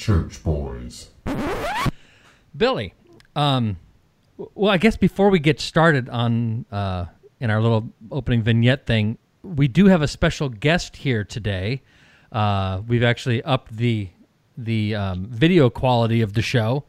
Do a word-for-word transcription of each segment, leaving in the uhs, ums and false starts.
church boys. Billy, um, well, I guess before we get started on uh, in our little opening vignette thing, we do have a special guest here today. Uh, we've actually upped the the um, video quality of the show.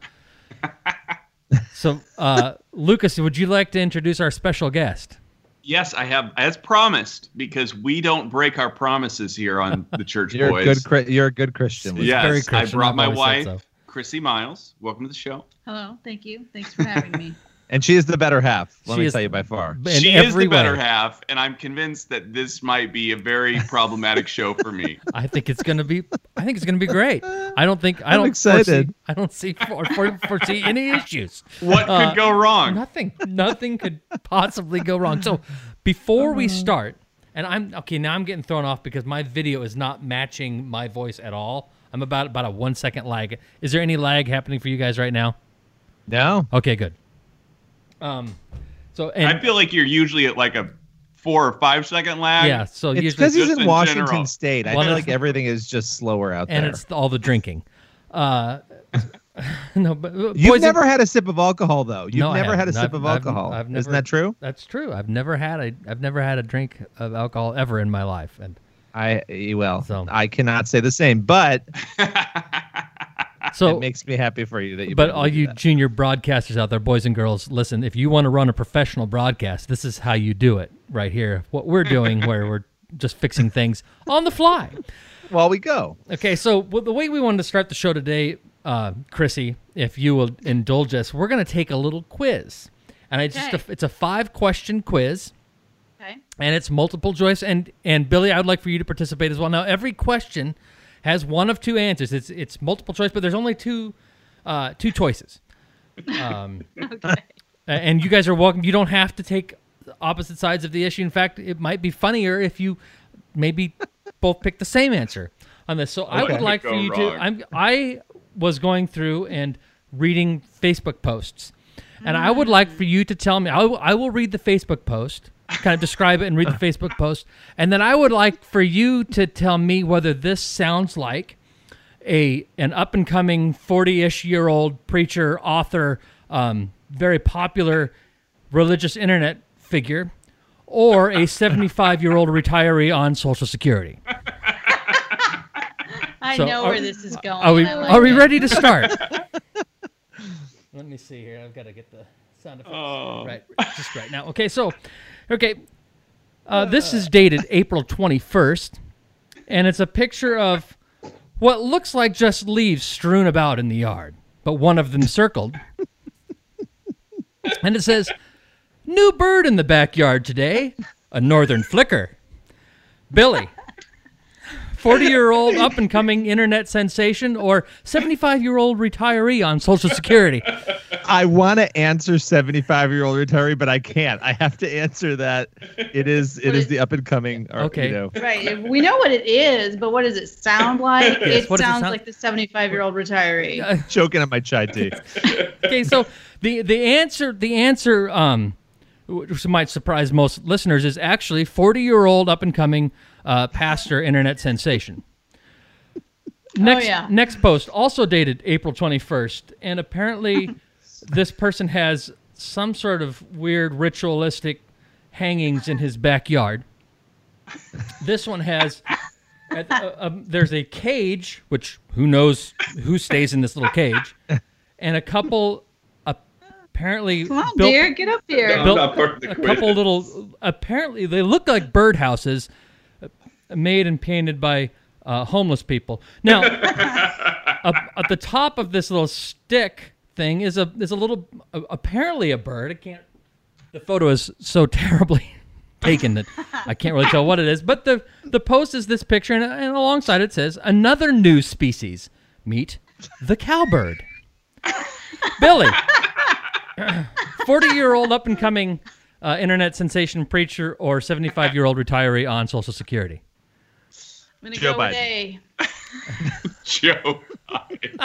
So, uh, Lucas, would you like to introduce our special guest? Yes, I have, as promised, because we don't break our promises here on the Church you're Boys. A good, you're a good Christian. Luke. Yes, Very Christian, I brought my wife, so. Krissy Miles. Welcome to the show. Hello, thank you. Thanks for having me. And she is the better half, let she me is, tell you, by far. She is the better way. half, and I'm convinced that this might be a very problematic show for me. I think it's going to be I think it's going to be great. I don't think I I'm don't excited. Foresee, I don't see for, for, foresee any issues. What uh, could go wrong? Nothing. Nothing could possibly go wrong. So, before we start, and I'm okay, now I'm getting thrown off because my video is not matching my voice at all. I'm about about a one second lag. Is there any lag happening for you guys right now? No. Okay, good. Um, so and, I feel like you're usually at like a four or five second lag. Yeah, so it's because he's in Washington general. State. I well, feel like everything is just slower out and there, and it's all the drinking. Uh, no, but you've never and, had a sip of alcohol though. You've no, never had a no, sip I've, of alcohol. I've, I've never, Isn't that true? That's true. I've never had a I've never had a drink of alcohol ever in my life, and I well, so. I cannot say the same, but. So, it makes me happy for you that you. But all you that. junior broadcasters out there, boys and girls, listen. If you want to run a professional broadcast, this is how you do it. Right here, what we're doing, where we're just fixing things on the fly while we go. Okay, so well, the way we wanted to start the show today, uh, Krissy, if you will indulge us, we're going to take a little quiz, and I just okay. a, it's a five question quiz. Okay. And it's multiple choice, and and Billy, I would like for you to participate as well. Now, every question has one of two answers. It's it's multiple choice, but there's only two uh, two choices. Um, okay. And you guys are welcome. You don't have to take opposite sides of the issue. In fact, it might be funnier if you maybe both pick the same answer on this. So I would like for you to. I'm, I was going through and reading Facebook posts, and I would like for you to tell me. I, I will read the Facebook post. Kind of describe it and read the Facebook post, and then I would like for you to tell me whether this sounds like a an up and coming forty-ish year old preacher, author, um, very popular religious internet figure, or a seventy-five year old retiree on Social Security. I so know are, where this is going. Are we like are we ready to start? Let me see here. I've got to get the sound effects oh. right just right now. Okay, so. Okay, uh, this is dated April twenty-first, and it's a picture of what looks like just leaves strewn about in the yard, but one of them circled. And it says, "New bird in the backyard today, a northern flicker. Billy, forty-year-old up-and-coming internet sensation or seventy-five-year-old retiree on Social Security." I want to answer seventy-five-year-old retiree, but I can't. I have to answer that. It is it, it is the up-and-coming. Okay. You know. Right. We know what it is, but what does it sound like? Yes, it sounds it sound? like the seventy-five-year-old retiree. I'm choking on my chai tea. Okay, so the, the answer, the answer um, which might surprise most listeners, is actually forty-year-old up-and-coming Uh, pastor internet sensation. Next, oh, yeah. next post, also dated April twenty-first, and apparently this person has some sort of weird ritualistic hangings in his backyard. This one has, at, uh, um, there's a cage, which who knows who stays in this little cage, and a couple apparently Come on, built, dear, get up here. Built a couple little, apparently they look like birdhouses, made and painted by uh, homeless people. Now, up, at the top of this little stick thing is a is a little uh, apparently a bird. I can't. The photo is so terribly taken that I can't really tell what it is. But the the post is this picture, and, and alongside it says, "Another new species. Meet the cowbird." Billy, forty-year-old up and coming uh, internet sensation preacher or seventy-five-year-old retiree on Social Security. I'm going to go with A. Joe Biden.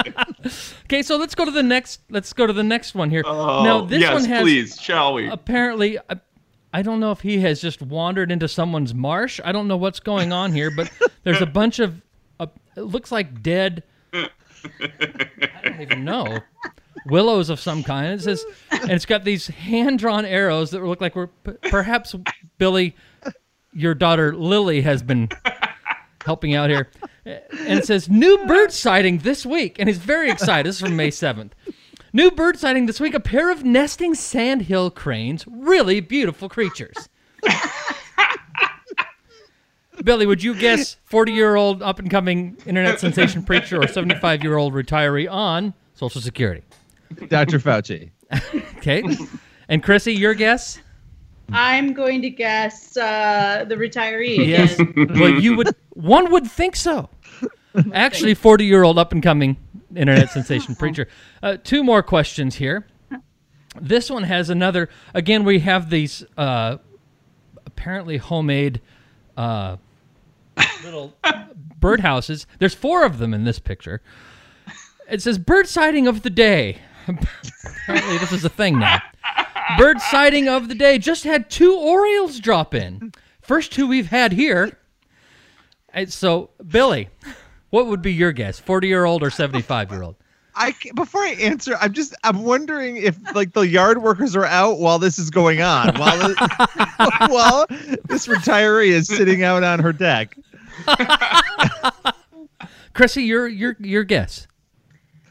Okay, so let's go to the next let's go to the next one here. Oh, now this yes, one has please, shall we? Apparently I, I don't know if he has just wandered into someone's marsh. I don't know what's going on here, but there's a bunch of uh, it looks like dead I don't even know. Willows of some kind. It says, and it's got these hand-drawn arrows that look like we're perhaps Billy, your daughter Lily has been helping out here. And it says, new bird sighting this week. And he's very excited. This is from May seventh. New bird sighting this week, a pair of nesting sandhill cranes. Really beautiful creatures. Billy, would you guess forty-year-old up-and-coming internet sensation preacher or seventy-five-year-old retiree on Social Security? Doctor Fauci. Okay. And Krissy, your guess? I'm going to guess uh, the retiree again. Yes. Well, you would, one would think so. Actually, forty-year-old up-and-coming internet sensation preacher. Uh, two more questions here. This one has another. Again, we have these uh, apparently homemade uh, little birdhouses. There's four of them in this picture. It says, bird sighting of the day. Apparently, this is a thing now. Bird sighting of the day. Just had two Orioles drop in. First two we've had here. And so, Billy, what would be your guess? forty-year-old or seventy-five-year-old? I before I answer, I'm just I'm wondering if like the yard workers are out while this is going on, while it, while this retiree is sitting out on her deck. Krissy, your your your guess.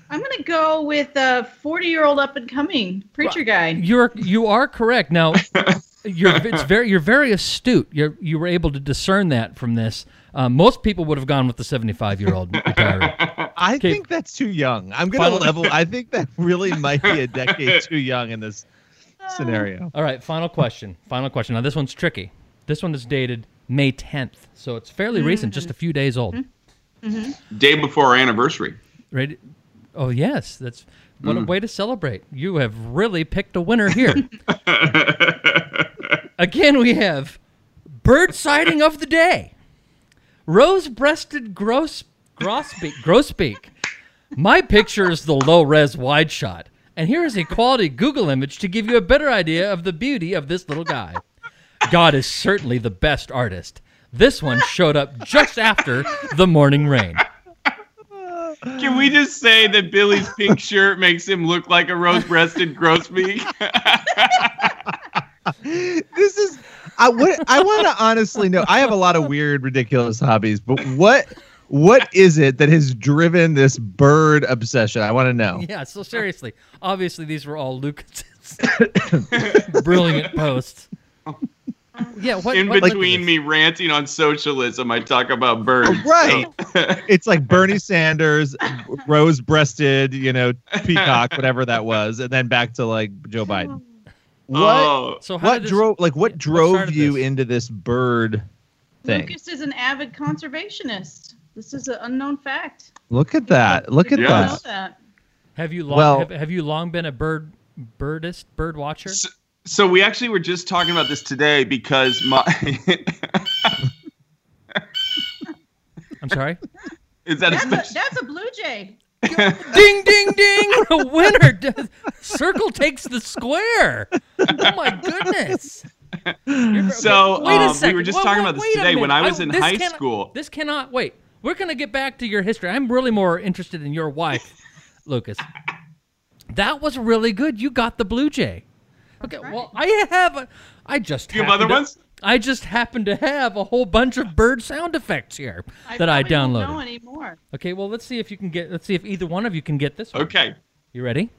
I'm going to go with a forty-year-old up-and-coming preacher guy. You're you are correct. Now, you're it's very you're very astute. You you were able to discern that from this. Uh, most people would have gone with the seventy-five-year-old retiree. I okay. think that's too young. I'm going to level. I think that really might be a decade too young in this scenario. All right, final question. Final question. Now, this one's tricky. This one is dated May tenth, so it's fairly mm-hmm. recent, just a few days old. Mm-hmm. Day before our anniversary. Right. Oh, yes. That's what mm. a way to celebrate. You have really picked a winner here. Again, we have bird sighting of the day. Rose-breasted gross, grosbeak, grosbeak. My picture is the low-res wide shot. And here is a quality Google image to give you a better idea of the beauty of this little guy. God is certainly the best artist. This one showed up just after the morning rain. Can we just say that Billy's pink shirt makes him look like a rose-breasted grosbeak? This is... I, what, I want to honestly know. I have a lot of weird, ridiculous hobbies, but what what is it that has driven this bird obsession? I want to know. Yeah, so seriously. Obviously, these were all Lucas's brilliant posts. Yeah, what, in what between me ranting on socialism, I talk about birds. Oh, right. So. It's like Bernie Sanders, rose-breasted, you know, peacock, whatever that was, and then back to like Joe Biden. What? Oh. So how what this, drove like what drove you this? into this bird thing? Lucas is an avid conservationist. This is an unknown fact. Look at that. Look at yes. that. Have you long well, have, have you long been a bird birdist, bird watcher? So, So we actually were just talking about this today because my... I'm sorry? Is that that's a, special... a That's a blue jay. Ding, ding, ding! A winner! Circle takes the square! Oh my goodness! You're... So wait a um, we were just well, talking well, about this today when I was I, in high cannot, school. This cannot... Wait. We're going to get back to your history. I'm really more interested in your wife, Lucas. That was really good. You got the blue jay. Okay, right. Well, I have a, I just you have other to, ones. I just happen to have a whole bunch of bird sound effects here I that I downloaded. Don't know anymore. Okay, well, let's see if you can get. Let's see if either one of you can get this one. Okay, you ready?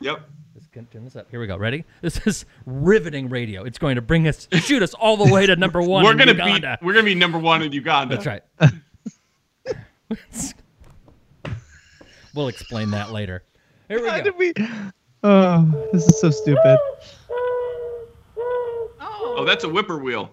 Yep. Let's turn this up. Here we go. Ready? This is riveting radio. It's going to bring us, shoot us all the way to number one. We're going to be, we're going to be number one in Uganda. That's right. We'll explain that later. Here we How go. Did we... Oh, this is so stupid. Oh, that's a whippoorwill.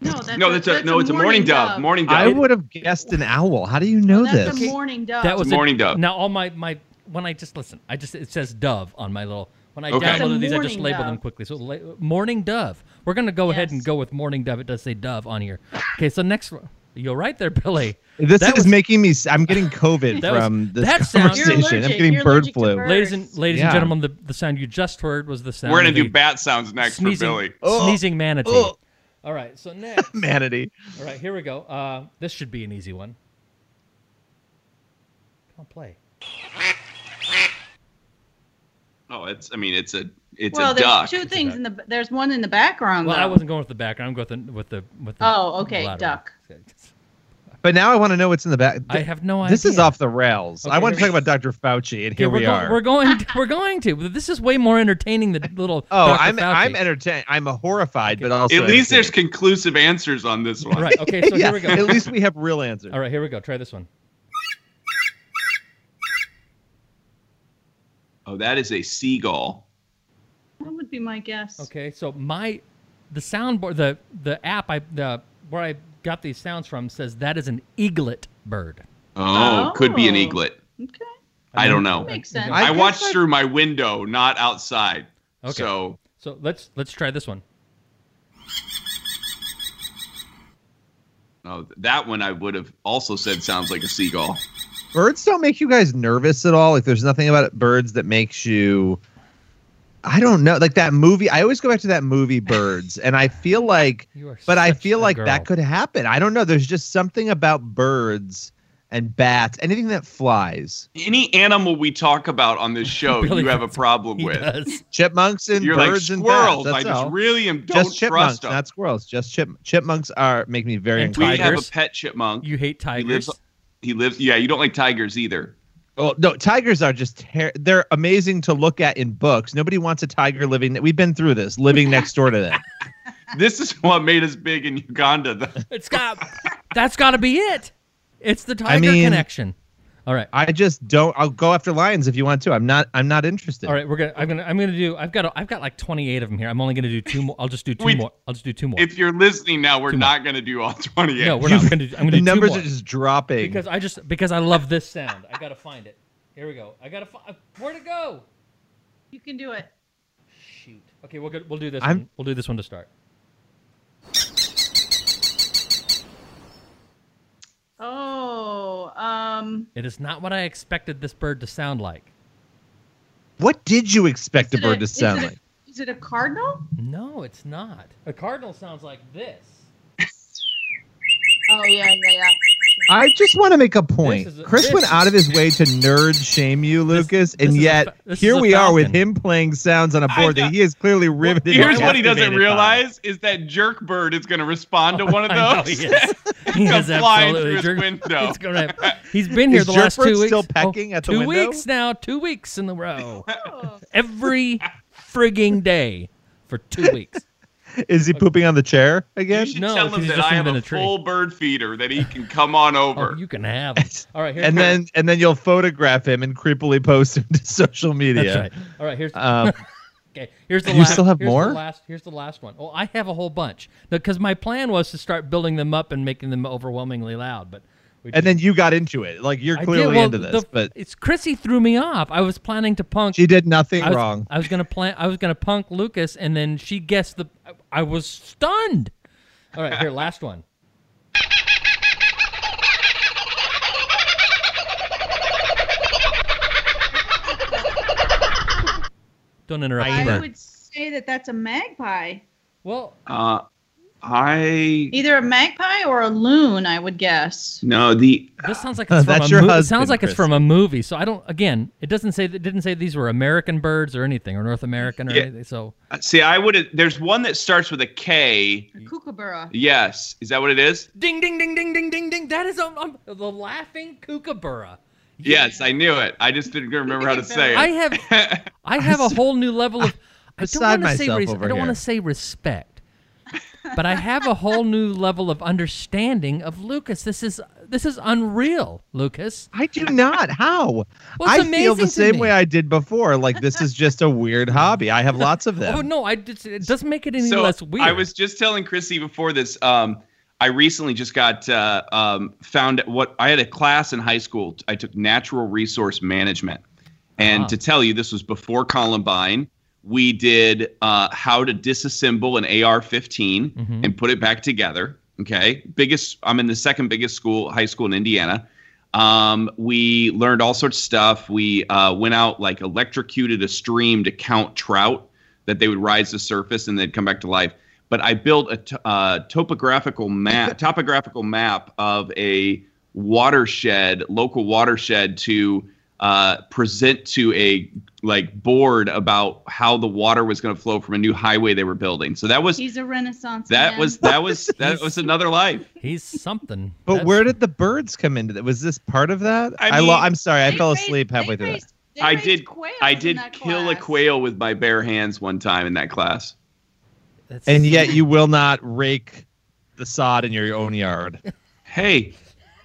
No, that's no, that's a, a, that's no, a it's a morning, morning dove. dove. Morning dove. I would have guessed an owl. How do you know no, that's this? That's a morning dove. That was a morning dove. Now, all my, my when I just listen, I just it says dove on my little. When I okay. downloaded these, I just label dove. them quickly. So la- morning dove. We're gonna go yes. ahead and go with morning dove. It does say dove on here. Okay, so next. You're right there, Billy. This that is was, making me... I'm getting COVID from was, this that conversation. Sounds, I'm getting bird flu. Ladies and ladies yeah. and gentlemen, the, the sound you just heard was the sound We're going to do bat sounds next sneezing, for Billy. Oh. Sneezing manatee. Oh. All right, so next... manatee. All right, here we go. Uh, this should be an easy one. Come on, play. Oh, it's. I mean, it's a. It's well, a duck. Well, there's two it's things in the. There's one in the background. Well, though. I wasn't going with the background. I'm going with the with the. Oh, okay, lateral. Duck. But now I want to know what's in the back. I have no idea. This is off the rails. Okay, I want to talk about Doctor Fauci, and here we are. We're going. We're going to. This is way more entertaining than little. Oh, Doctor I'm. Fauci. I'm entertained. I'm horrified, but also at least there's conclusive answers on this one. Right. Okay. So yeah, here we go. At least we have real answers. All right. Here we go. Try this one. Oh, that is a seagull. That would be my guess. Okay, so my, the soundboard, the the app, I the where I got these sounds from says that is an eaglet bird. Oh, oh. Could be an eaglet. Okay. I, I don't know. That makes sense. I, I watched I... through my window, not outside. Okay. So so let's let's try this one. Oh, that one I would have also said sounds like a seagull. Birds don't make you guys nervous at all. Like, there's nothing about it, birds that makes you. I don't know. Like that movie. I always go back to that movie, Birds, and I feel like. But I feel like girl. That could happen. I don't know. There's just something about birds and bats, anything that flies. Any animal we talk about on this show, really you have a problem with. Does. Chipmunks and You're birds like, squirrels, and bats. That's I all. Just really am. Don't just trust them. Not squirrels. Just chip chipmunks are make me very. And tigers. We have a pet chipmunk. You hate tigers. He lives. Yeah, you don't like tigers either. Oh no, tigers are just ter they're amazing to look at in books. Nobody wants a tiger living. We've been through this, living next door to them. This is what made us big in Uganda. Though. It's got. That's got to be it. It's the tiger I mean, connection. All right. I just don't. I'll go after lions if you want to. I'm not. I'm not interested. All right. We're gonna. I'm gonna. I'm gonna do. I've got. A, I've got like twenty-eight of them here. I'm only gonna do two more. I'll just do two we, more. I'll just do two more. If you're listening now, we're two not more. gonna do all twenty-eight. No, we're not. We're gonna do, I'm gonna the do numbers two more. Are just dropping because I just because I love this sound. I gotta find it. Here we go. I gotta find. Where to go? You can do it. Shoot. Okay. We'll go, we'll do this. I'm, one. We'll do this one to start. Oh, um... It is not what I expected this bird to sound like. What did you expect the bird a, to sound like? A, is it a cardinal? No, it's not. A cardinal sounds like this. Oh, yeah, yeah, yeah. I just want to make a point. A, Chris this, went out of his way to nerd shame you, Lucas, this, this and yet a, here we are with him playing sounds on a board that he is clearly riveted. Well, here's what he doesn't realize by. Is that jerk bird is going to respond oh, to one of those. Know, he he has absolutely jerk, window. He's, gonna, he's been here is the jerk last two weeks. Still pecking oh, at the two window? Weeks now, two weeks in a row. Oh. Every frigging day for two weeks. Is he okay. pooping on the chair again? You should no, tell him that I have a, a full bird feeder that he can come on over. Oh, you can have it. All right, here's and then and then you'll photograph him and creepily post him to social media. That's right. All right, here's um, okay. Here's the you last. You still have here's more. The last, here's the last one. Oh, I have a whole bunch because my plan was to start building them up and making them overwhelmingly loud, but we and then you got into it. Like you're clearly well, into this, the, but it's Krissy threw me off. I was planning to punk. She did nothing I was, wrong. I was gonna plan. I was gonna punk Lucas, and then she guessed the. I was stunned. All right, here, last one. Don't interrupt. I either. Would say that that's a magpie. Well, uh, I either a magpie or a loon, I would guess. No, the this sounds like it's uh, from that's a your husband, it sounds like Krissy. It's from a movie. So I don't. Again, it doesn't say. It didn't say these were American birds or anything or North American or yeah. anything. So see, I would. There's one that starts with a K. A kookaburra. Yes, is that what it is? Ding ding ding ding ding ding ding. That is um, um, the laughing kookaburra. Yes, yeah. I knew it. I just didn't remember how to say it. I have. I have a whole new level of. I don't want to say. Over I don't want to say respect. But I have a whole new level of understanding of Lucas. This is this is unreal, Lucas. I do not. How? Well, I feel the same me. way I did before. Like this is just a weird hobby. I have lots of them. Oh no, I just, it doesn't make it any so, less weird. I was just telling Krissy before this. Um, I recently just got uh, um, found what I had a class in high school. I took natural resource management, and wow. to tell you, this was before Columbine. We did uh, how to disassemble an A R fifteen mm-hmm. and put it back together. Okay, biggest. I'm in the second biggest school, high school in Indiana. Um, we learned all sorts of stuff. We uh, went out like electrocuted a stream to count trout that they would rise to the surface and they'd come back to life. But I built a t uh, topographical map, topographical map of a watershed, local watershed to uh, present to a like board about how the water was going to flow from a new highway they were building. So that was he's a Renaissance. That man. was that was that was another life. He's something. But That's... where did the birds come into that? Was this part of that? I mean, I lo- I'm sorry, I fell raised, asleep halfway through. Raised, that. I did. I did kill class. a quail with my bare hands one time in that class. That's... And yet you will not rake the sod in your own yard. Hey.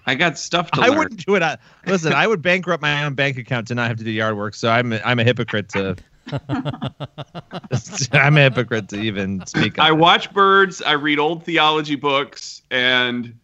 I got stuff to learn. I wouldn't do it. I, listen, I would bankrupt my own bank account to not have to do yard work. So I'm a, I'm a hypocrite to. I'm a hypocrite to even speak. I watch it. Birds. I read old theology books, and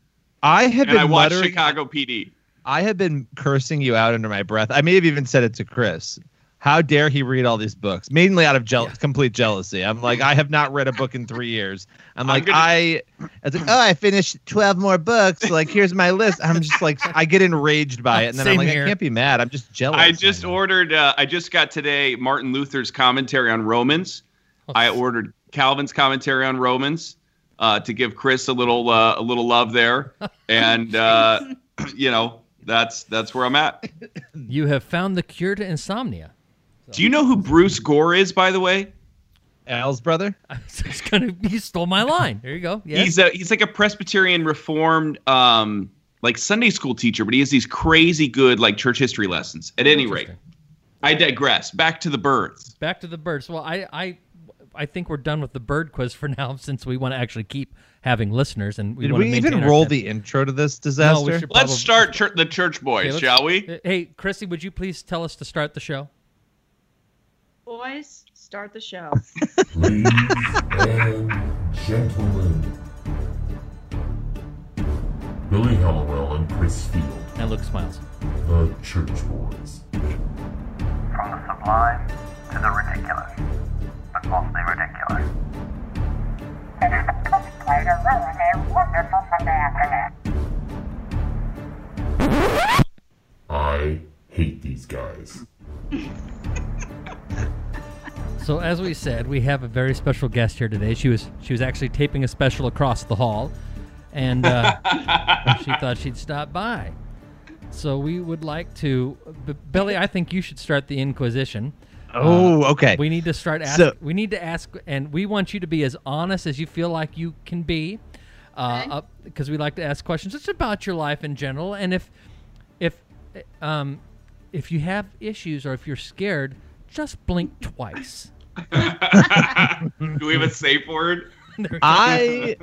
I have and been. I watch Chicago P D. I have been cursing you out under my breath. I may have even said it to Chris. How dare he read all these books? Mainly out of jeal- yeah. complete jealousy. I'm like, I have not read a book in three years. I'm like, I'm gonna... I, I was like, oh, I finished twelve more books. Like, here's my list. I'm just like, I get enraged by it, and then Same I'm like, here. I can't be mad. I'm just jealous. I just right ordered. Uh, I just got today Martin Luther's commentary on Romans. I ordered Calvin's commentary on Romans uh, to give Chris a little uh, a little love there, and uh, you know, that's that's where I'm at. You have found the cure to insomnia. Do you know who Bruce Gore is, by the way? Al's brother? I was just gonna, he stole my line. There you go. Yeah. He's a, he's like a Presbyterian Reformed um, like Sunday school teacher, but he has these crazy good like church history lessons. At any rate, I digress. Back to the birds. Back to the birds. Well, I, I I think we're done with the bird quiz for now, since we want to actually keep having listeners. And we Did want we to even roll head. the intro to this disaster? No, we should probably... Let's start chur- the church boys, okay, shall we? Hey, Krissy, would you please tell us to start the show? Boys, start the show. Ladies and gentlemen, Billy Hallowell and Chris Field. And Lucas Miles. The Church Boys. From the sublime to the ridiculous, but mostly ridiculous. And it's a good way to ruin a wonderful Sunday afternoon. I hate these guys. So as we said, we have a very special guest here today. She was she was actually taping a special across the hall, and uh, she thought she'd stop by. So we would like to, B- Billy. I think you should start the Inquisition. Oh, uh, okay. We need to start. Ask, so, we need to ask, and we want you to be as honest as you feel like you can be, because uh, okay. uh, we like to ask questions just about your life in general, and if if um if you have issues or if you're scared, just blink twice. Do we have a safe word? I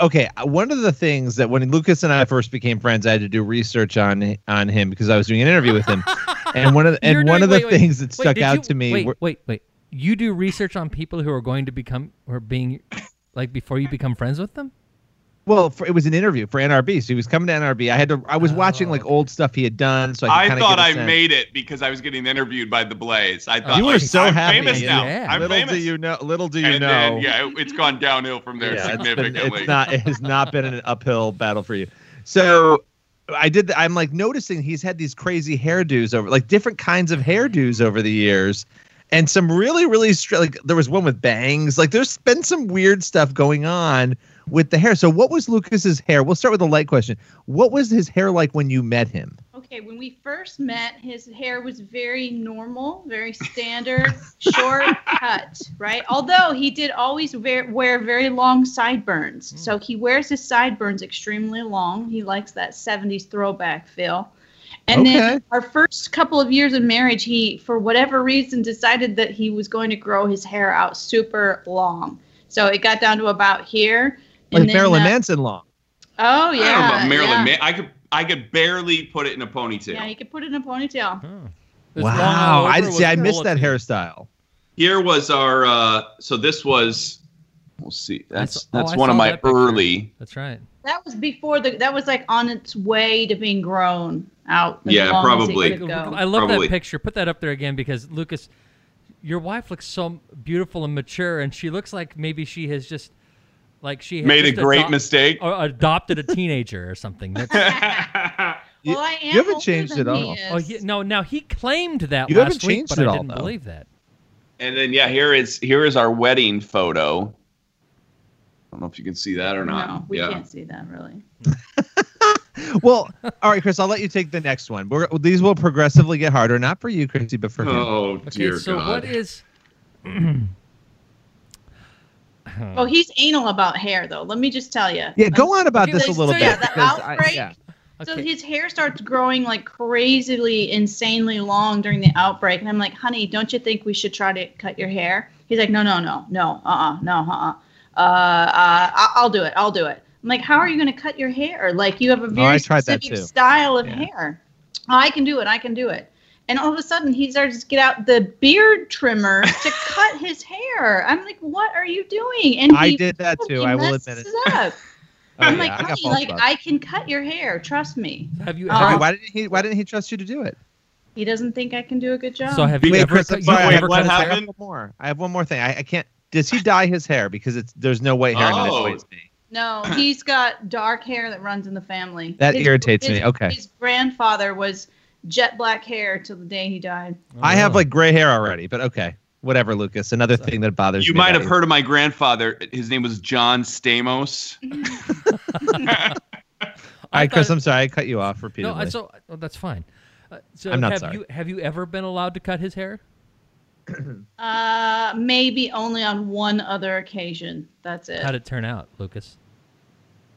okay. One of the things that when Lucas and I first became friends, I had to do research on on him because I was doing an interview with him, and one of the, and doing, one of the wait, things wait, that stuck wait, out you, to me. Wait, were, wait, wait! You do research on people who are going to become or being like before you become friends with them. Well, for, it was an interview for N R B, so he was coming to N R B. I had to. I was oh. watching like old stuff he had done, so I, could I thought I sense. made it because I was getting interviewed by the Blaze. I thought you were like, so I'm happy. Famous yeah. now. Yeah. I'm little famous. do you know. Little do you and know. Then, yeah, it, it's gone downhill from there yeah, significantly. It's been, it's not, it has not been an uphill battle for you. So I did. The, I'm like noticing he's had these crazy hairdos over, like different kinds of hairdos over the years, and some really, really str- like there was one with bangs. Like there's been some weird stuff going on with the hair. So what was Lucas's hair? We'll start with a light question. What was his hair like when you met him? Okay, when we first met, his hair was very normal, very standard, short cut, right? Although he did always wear, wear very long sideburns. Mm. So he wears his sideburns extremely long. He likes that seventies throwback feel. And okay. then our first couple of years of marriage, he, for whatever reason, decided that he was going to grow his hair out super long. So it got down to about here. Like and Marilyn then, uh, Manson long. Oh yeah. I don't know about Marilyn yeah. Man- I could I could barely put it in a ponytail. Yeah, you could put it in a ponytail. Hmm. Wow. I see I missed that hairstyle. Here was our uh, so this was we'll see. That's that's oh, one of my that early That's right. That was before the that was like on its way to being grown out. Yeah, probably. I love probably. that picture. Put that up there again because Lucas, your wife looks so beautiful and mature, and she looks like maybe she has just Like she had made a great adopt, mistake, or adopted a teenager or something. That's, well, I am. You haven't changed it all. Oh, he, no, now he claimed that you last week, but I didn't all, believe that. And then, yeah, here is here is our wedding photo. I don't know if you can see that or not. No, we yeah. can't see that really. Well, all right, Chris, I'll let you take the next one. We're, these will progressively get harder, not for you, Krissy, but for him. Oh, dear okay, so God. So what is... Oh, he's anal about hair, though. Let me just tell you. Yeah, go on about okay, this like, a little so bit. Yeah, the outbreak. I, yeah. Okay. So his hair starts growing like crazily, insanely long during the outbreak. And I'm like, honey, don't you think we should try to cut your hair? He's like, no, no, no, no, uh-uh, no, uh-uh. Uh, uh, I'll do it. I'll do it. I'm like, how are you going to cut your hair? Like, you have a very oh, specific style of yeah. hair. Oh, I can do it. I can do it. And all of a sudden, he starts to get out the beard trimmer to cut his hair. I'm like, what are you doing? And he, I did that too. I will admit it. Up. Oh, I'm yeah, like, honey, I like, I can cut your hair. Trust me. Have you? Ever, okay, why didn't he? Why didn't he trust you to do it? He doesn't think I can do a good job. So have you wait, ever? Chris, cut, sorry, you wait, ever what cut happened? His hair? I have one more. I have one more thing. I, I can't. Does he dye his hair? Because it's there's no white hair that annoys me. No, he's got dark hair that runs in the family. That his, irritates his, me. Okay. His grandfather was jet black hair till the day he died. Oh. I have like gray hair already, but okay. Whatever, Lucas. Another thing that bothers you me. You might have heard of my grandfather. His name was John Stamos. All right, Chris, I'm sorry. I cut you off repeatedly. No, so, well, that's fine. Uh, so I'm not have sorry. You, have you ever been allowed to cut his hair? uh, maybe only on one other occasion. That's it. How'd it turn out, Lucas?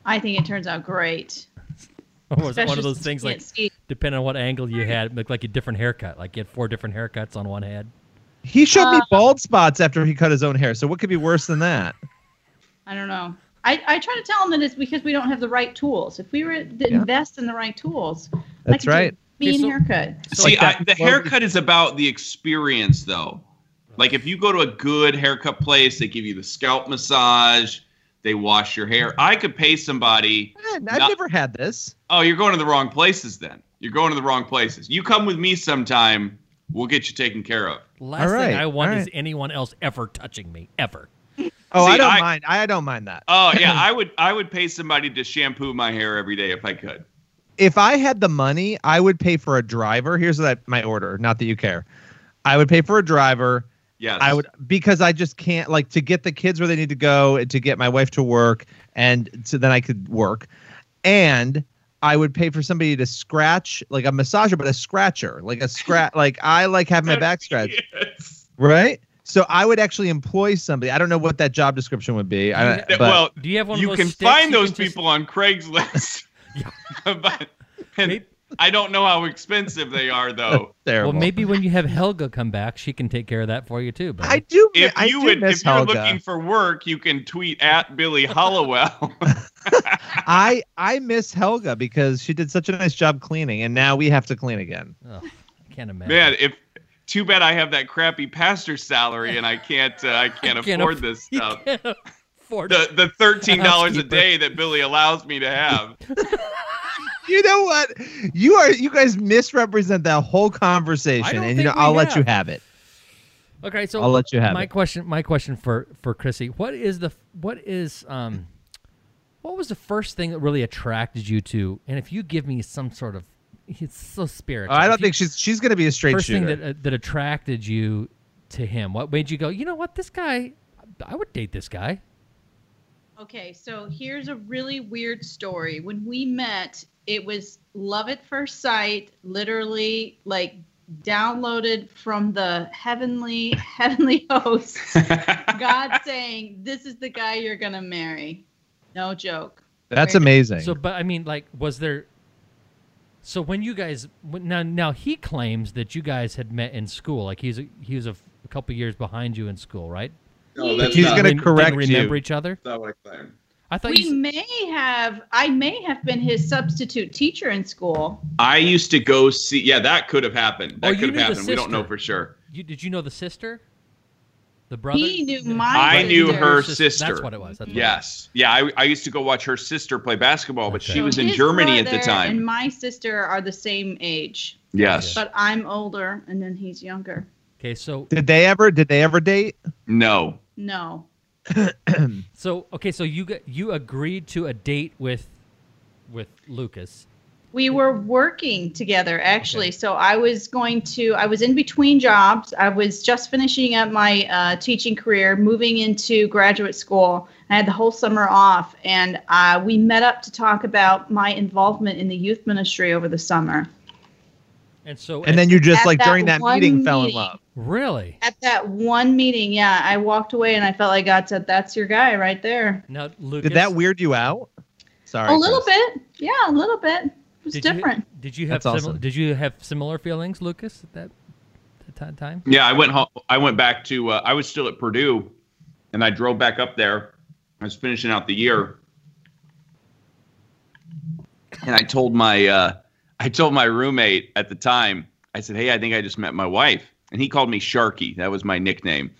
I think it turns out great. Or was it one of those things like, see. Depending on what angle you had, it looked like a different haircut. Like you had four different haircuts on one head. He showed uh, me bald spots after he cut his own hair. So what could be worse than that? I don't know. I, I try to tell him that it's because we don't have the right tools. If we were to yeah. invest in the right tools, that's I right. Mean okay, so, haircut. So see, like I, the haircut is about the experience, though. Like if you go to a good haircut place, they give you the scalp massage. They wash your hair. I could pay somebody. I've not, never had this. Oh, you're going to the wrong places then. You're going to the wrong places. You come with me sometime. We'll get you taken care of. Last all right, thing I want right. is anyone else ever touching me, ever. Oh, see, I don't I, mind. I don't mind that. Oh, yeah. I would I would pay somebody to shampoo my hair every day if I could. If I had the money, I would pay for a driver. Here's that, my order. Not that you care. I would pay for a driver. Yes. I would because I just can't like to get the kids where they need to go, to get my wife to work, and so then I could work. And I would pay for somebody to scratch, like a massager, but a scratcher, like a scratch. Like I like having my back scratched, yes. Right? So I would actually employ somebody. I don't know what that job description would be. I, have, but well, do you have one? You of those can find you those can people just... on Craigslist. But, and maybe. I don't know how expensive they are, though. Well, maybe when you have Helga come back, she can take care of that for you, too. Buddy. I do. If, I you do would, miss if you're Helga. Looking for work, you can tweet at Billy Hallowell. I I miss Helga because she did such a nice job cleaning, and now we have to clean again. Oh, I can't imagine. Man, if too bad I have that crappy pastor salary, and I can't uh, I can't, I can't afford af- this stuff. Afford the the thirteen dollars a day that Billy allows me to have. You know what? You are you guys misrepresent that whole conversation, and you know I'll have. let you have it. Okay, so I'll let you have my it. question. My question for for Krissy, what is the what is um, what was the first thing that really attracted you to? And if you give me some sort of, it's so spiritual. Uh, I don't you, think she's she's going to be a straight first shooter. First thing that uh, that attracted you to him. What made you go? You know what? This guy, I would date this guy. Okay, so here's a really weird story. When we met, it was love at first sight, literally like downloaded from the heavenly, heavenly host. God saying, this is the guy you're going to marry. No joke. That's We're amazing. So, but I mean, like, was there, so when you guys, now, now he claims that you guys had met in school. Like he's, a, he was a, a couple years behind you in school, right? No, that's he's going to correct you. Remember each other? That's what I claim. I thought we may have. I may have been his substitute teacher in school. I used to go see. Yeah, that could have happened. That oh, could have happened. We don't know for sure. You, did you know the sister? The brother. He knew my. I knew her sister. sister. That's what it was. That's yes. It was. Yeah. I I used to go watch her sister play basketball, but okay. she was so in Germany at the time. And my sister are the same age. Yes. But I'm older, and then he's younger. Okay. So did they ever? Did they ever date? No. No. So okay, so you you agreed to a date with with Lucas. We were working together actually. Okay. So I was going to I was in between jobs. I was just finishing up my uh, teaching career, moving into graduate school, I had the whole summer off, and uh, we met up to talk about my involvement in the youth ministry over the summer. And so, and then you just like during that meeting fell in love. Really? At that one meeting, yeah, I walked away and I felt like God said, "That's your guy right there." Now, Lucas, did that weird you out? Sorry, a little bit. Yeah, a little bit. It was different. Did you have similar? Did you have similar feelings, Lucas, at that, at that time? Yeah, I went home. I went back to. Uh, I was still at Purdue, and I drove back up there. I was finishing out the year, and I told my uh, I told my roommate at the time. I said, "Hey, I think I just met my wife," and he called me Sharky. That was my nickname,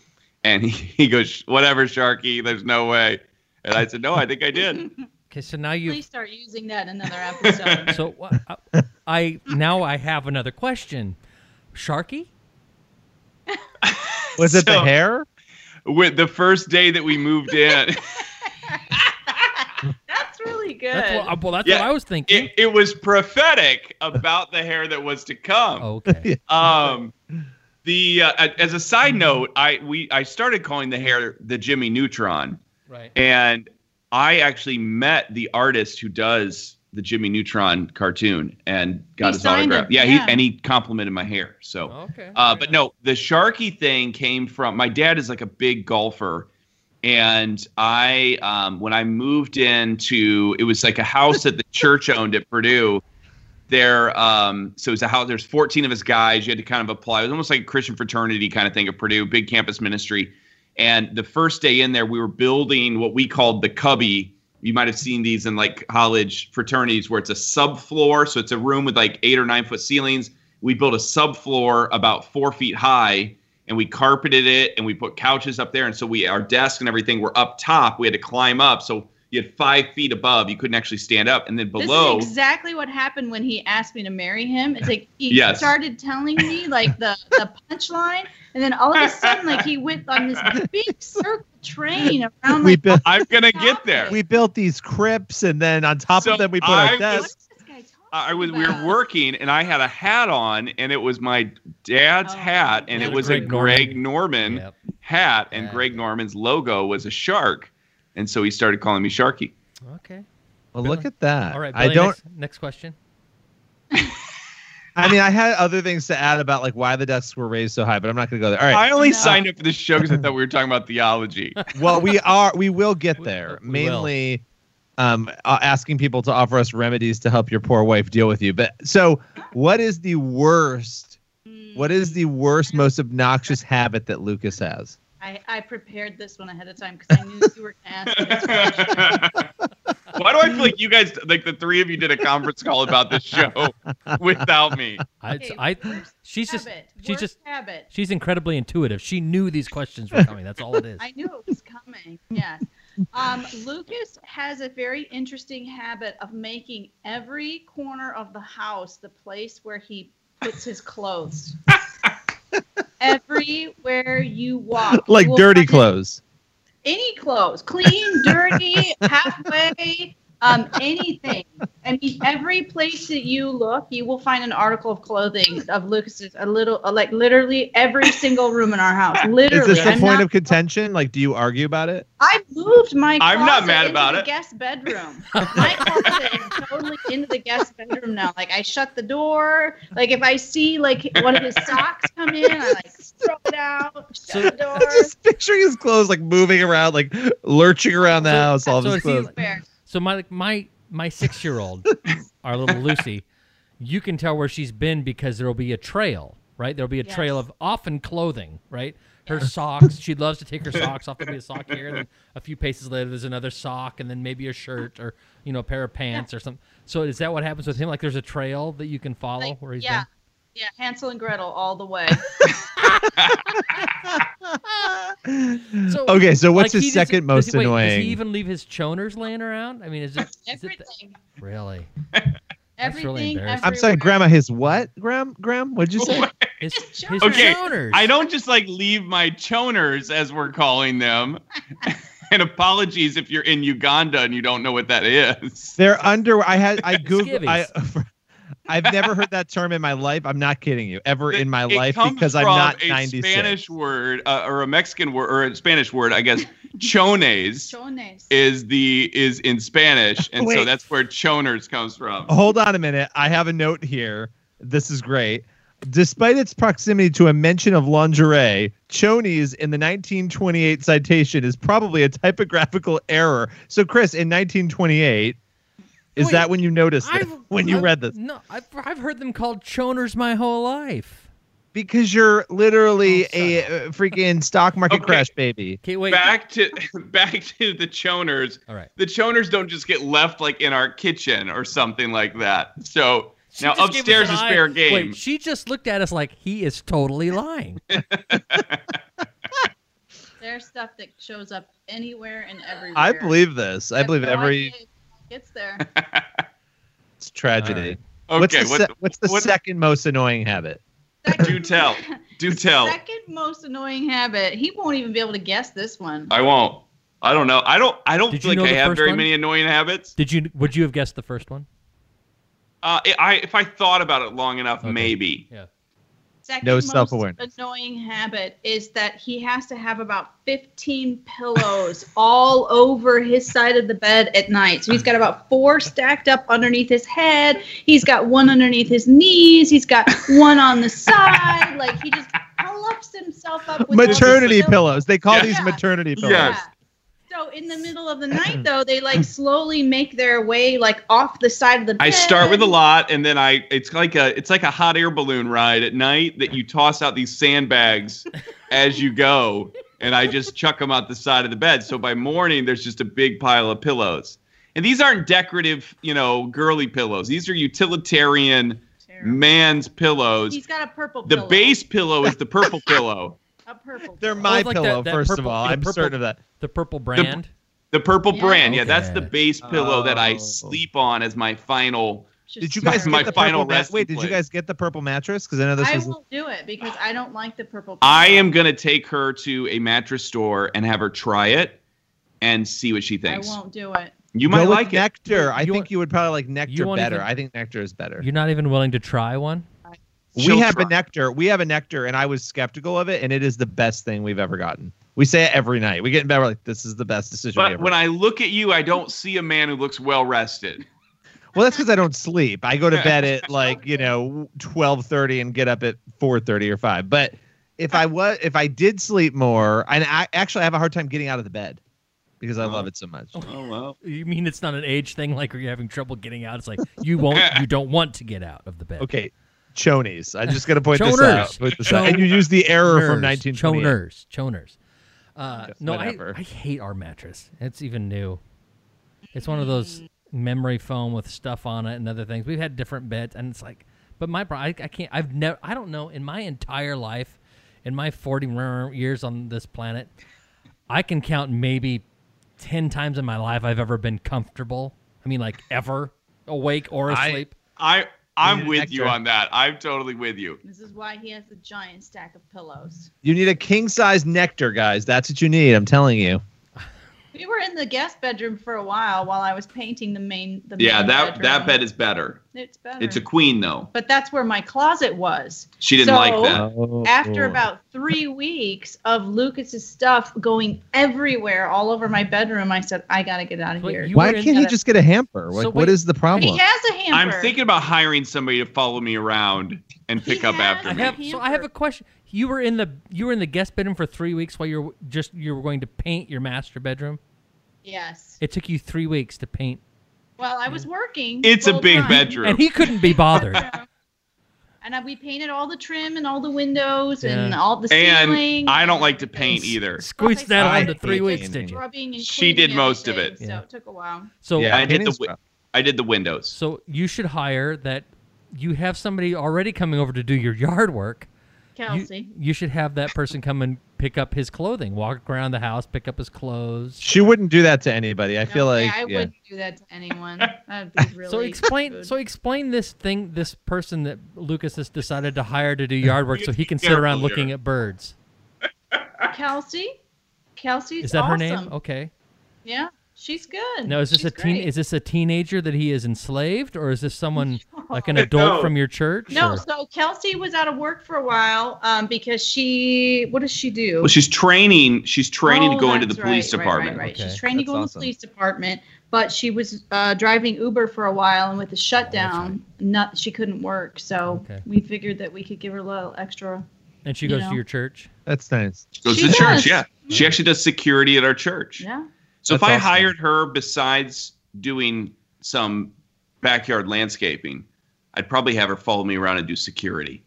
and he, he goes, "Whatever, Sharky. There's no way." And I said, "No, I think I did." Okay, so now you please start using that in another episode. So uh, I now I have another question, Sharky. Was it so, the hair? With the first day that we moved in. That's really good. That's what, well, that's yeah, what I was thinking. It, it was prophetic about the hair that was to come. Okay. Um, the uh, as a side note, I we I started calling the hair the Jimmy Neutron. Right. And I actually met the artist who does the Jimmy Neutron cartoon and got he his autograph. Yeah, yeah, he and he complimented my hair. So, okay, uh, but no, the Sharky thing came from my dad is like a big golfer, and I um, when I moved into it was like a house that the church owned at Purdue. There, um, so it's a house. There's fourteen of his guys. You had to kind of apply. It was almost like a Christian fraternity kind of thing at Purdue, big campus ministry. And the first day in there, we were building what we called the cubby. You might have seen these in like college fraternities where it's a subfloor. So it's a room with like eight or nine foot ceilings. We built a subfloor about four feet high and we carpeted it and we put couches up there. And so we, our desk and everything were up top. We had to climb up. So you had five feet above. You couldn't actually stand up. And then below. This is exactly what happened when he asked me to marry him. It's like he yes. started telling me like the, the punchline. And then all of a sudden, like he went on this big circle train around. We like, built, I'm going to get there. We built these crypts. And then on top so of them, we put I our desk. I was, about? We were working and I had a hat on and it was my dad's oh, hat. And it was Greg a Greg Norman, Norman yep. hat. And yeah. Greg Norman's logo was a shark. And so he started calling me Sharky. Okay. Well, Billy. Look at that. All right, Billy, I don't. Next, next question. I mean, I had other things to add about like why the desks were raised so high, but I'm not going to go there. All right. I only no. signed up for this show because I thought we were talking about theology. Well, we are. We will get there. We, we mainly, um, asking people to offer us remedies to help your poor wife deal with you. But so, what is the worst? What is the worst, most obnoxious habit that Lucas has? I, I prepared this one ahead of time because I knew you were going to ask me this question. Why do I feel like you guys, like the three of you, did a conference call about this show without me? Okay, I, I, she's just, she's just, habit. She's incredibly intuitive. She knew these questions were coming. That's all it is. I knew it was coming. Yes. Um, Lucas has a very interesting habit of making every corner of the house the place where he puts his clothes. Everywhere you walk, like you dirty clothes, any clothes, clean, dirty, halfway, um, anything. I mean, every place that you look, you will find an article of clothing of Lucas's. A little, like literally every single room in our house. Literally, is this the I'm point not, of contention? Like, do you argue about it? I moved my. I'm not mad into about the it. Guest bedroom. My closet is totally into the guest bedroom now. Like, I shut the door. Like, if I see like one of his socks come in, I like throw it out. Shut so, the door. I'm just picturing his clothes like moving around, like lurching around the house. All so his clothes. Fair. So my like my. My six-year-old, our little Lucy, you can tell where she's been because there'll be a trail, right? There'll be a yes. trail of often clothing, right? Her yeah. socks. She loves to take her socks off. There'll be a sock here, and then a few paces later, there's another sock, and then maybe a shirt or you know a pair of pants yeah. or something. So is that what happens with him? Like there's a trail that you can follow like, where he's yeah. been? Yeah, Hansel and Gretel all the way. So, okay, so what's like his second does, most does he, wait, annoying? Does he even leave his choners laying around? I mean, is it everything? Is it the, really? Everything. Really I'm sorry, Grandma. His what? Graham? Graham? What'd you say? His, his okay, choners. I don't just like leave my choners as we're calling them. And apologies if you're in Uganda and you don't know what that is. They're under. I had. I googled. I. I've never heard that term in my life. I'm not kidding you, ever it, in my life, because I'm not ninety-six. A Spanish word uh, or a Mexican word or a Spanish word, I guess. Chones, chones is the is in Spanish, and so that's where choners comes from. Hold on a minute. I have a note here. This is great. Despite its proximity to a mention of lingerie, chonies in the nineteen twenty-eight citation is probably a typographical error. So, Chris, in nineteen twenty-eight, is Wait, that when you noticed it? When you I've, read this? No, I've, I've heard them called choners my whole life. Because you're literally oh, a uh, freaking stock market okay. crash baby. Okay, wait. Back to back to the choners. All right. The choners don't just get left like in our kitchen or something like that. So she now upstairs is fair game. Wait, she just looked at us like he is totally lying. There's stuff that shows up anywhere and everywhere. I believe this. I believe every gets there. It's tragedy. Right. Okay. What's the, what, se- what's the what, second most annoying habit? Second, do tell. Do tell. Second most annoying habit. He won't even be able to guess this one. I won't. I don't know. I don't I don't Did feel like I have very one? many annoying habits. Did you would you have guessed the first one? Uh it, I if I thought about it long enough, okay. maybe. Yeah. Second no most annoying habit is that he has to have about fifteen pillows all over his side of the bed at night. So he's got about four stacked up underneath his head. He's got one underneath his knees. He's got one on the side. Like he just pillows himself up with maternity pillows. They call yeah. these maternity pillows. Yes. Yeah. So in the middle of the night, though, they like slowly make their way like off the side of the bed. I start with a lot, and then I it's like a it's like a hot air balloon ride at night that you toss out these sandbags as you go, and I just chuck them out the side of the bed. So by morning, there's just a big pile of pillows, and these aren't decorative, you know, girly pillows. These are utilitarian Terrible. man's pillows. He's got a purple pillow. The base pillow is the purple pillow. A purple They're pillow. my oh, like pillow, that, that first purple, of all. I'm purple, certain of that. The purple brand? The, the purple yeah. brand. Yeah, okay. That's the base pillow oh. that I sleep on as my final. Just did you guys my, get the my final ma- Wait, did place. you guys get the purple mattress? Because I know this I is. I will do it because I don't like the purple pillow. I am going to take her to a mattress store and have her try it and see what she thinks. I won't do it. You might Go like with it. Nectar. I You're, think you would probably like Nectar better. Even, I think Nectar is better. You're not even willing to try one? She'll we have try. a nectar. We have a nectar, and I was skeptical of it, and it is the best thing we've ever gotten. We say it every night. We get in bed, we're like, this is the best decision but we ever But when had. I look at you, I don't see a man who looks well-rested. Well, that's because I don't sleep. I go to bed at, like, you know, twelve thirty and get up at four thirty or five. But if I was, if I did sleep more, and I actually have a hard time getting out of the bed because I oh. love it so much. Oh, well. You mean it's not an age thing? Like, are you having trouble getting out? It's like, you won't, you don't want to get out of the bed. Okay. Chonies. I'm just going to point this out. Point this out. And you use the error from nineteen twenty-eight. Choners. Choners. Uh, no, I, I hate our mattress. It's even new. It's one of those memory foam with stuff on it and other things. We've had different beds, and it's like, but my, I, I can't, I've never, I don't know, in my entire life, in my forty years on this planet, I can count maybe ten times in my life I've ever been comfortable. I mean, like, ever awake or asleep. I, I I'm with you on that. I'm totally with you. This is why he has a giant stack of pillows. You need a king-size nectar, guys. That's what you need. I'm telling you. We were in the guest bedroom for a while while I was painting the main the Yeah, main that bedroom. That bed is better. It's better. It's a queen, though. But that's where my closet was. She didn't so, like that. So after oh. about three weeks of Lucas's stuff going everywhere all over my bedroom, I said, I got to get out of but here. Why can't he a- just get a hamper? Like, so what is the problem? He has a hamper. I'm thinking about hiring somebody to follow me around and pick he up after me. Have, so I have a question. You were in the you were in the guest bedroom for three weeks while you're just you were going to paint your master bedroom. Yes. It took you three weeks to paint. Well, I was working. It's a big time. bedroom, and he couldn't be bothered. And we painted all the trim and all the windows yeah. and all the ceiling. And I don't like to paint either. Squeezed that onto three weeks, did you? She did most of it. So yeah. it took a while. So yeah, I did the rough. I did the windows. So you should hire that. You have somebody already coming over to do your yard work. Kelsey. You, you should have that person come and pick up his clothing, walk around the house, pick up his clothes. She wouldn't do that to anybody. I no, feel like I yeah. wouldn't do that to anyone. That'd be really so explain. Good. So explain this thing. This person that Lucas has decided to hire to do yard work, so he can sit around looking at birds. Kelsey, Kelsey's is that awesome. Her name? Okay. Yeah. She's good. No, is this She's a teen? Great. Is this a teenager that he is enslaved, or is this someone like an adult no. from your church? No. Or? So Kelsey was out of work for a while um, because she. What does she do? Well, she's training. She's training oh, to go into the police right, department. Right, right, right. Okay. She's training that's to go awesome. into the police department, but she was uh, driving Uber for a while, and with the shutdown, oh, right. not she couldn't work. So okay. we figured that we could give her a little extra. And she goes you know. to your church. That's nice. She goes she to does. church. Yeah, mm-hmm. she actually does security at our church. Yeah. So That's if I awesome. hired her besides doing some backyard landscaping, I'd probably have her follow me around and do security.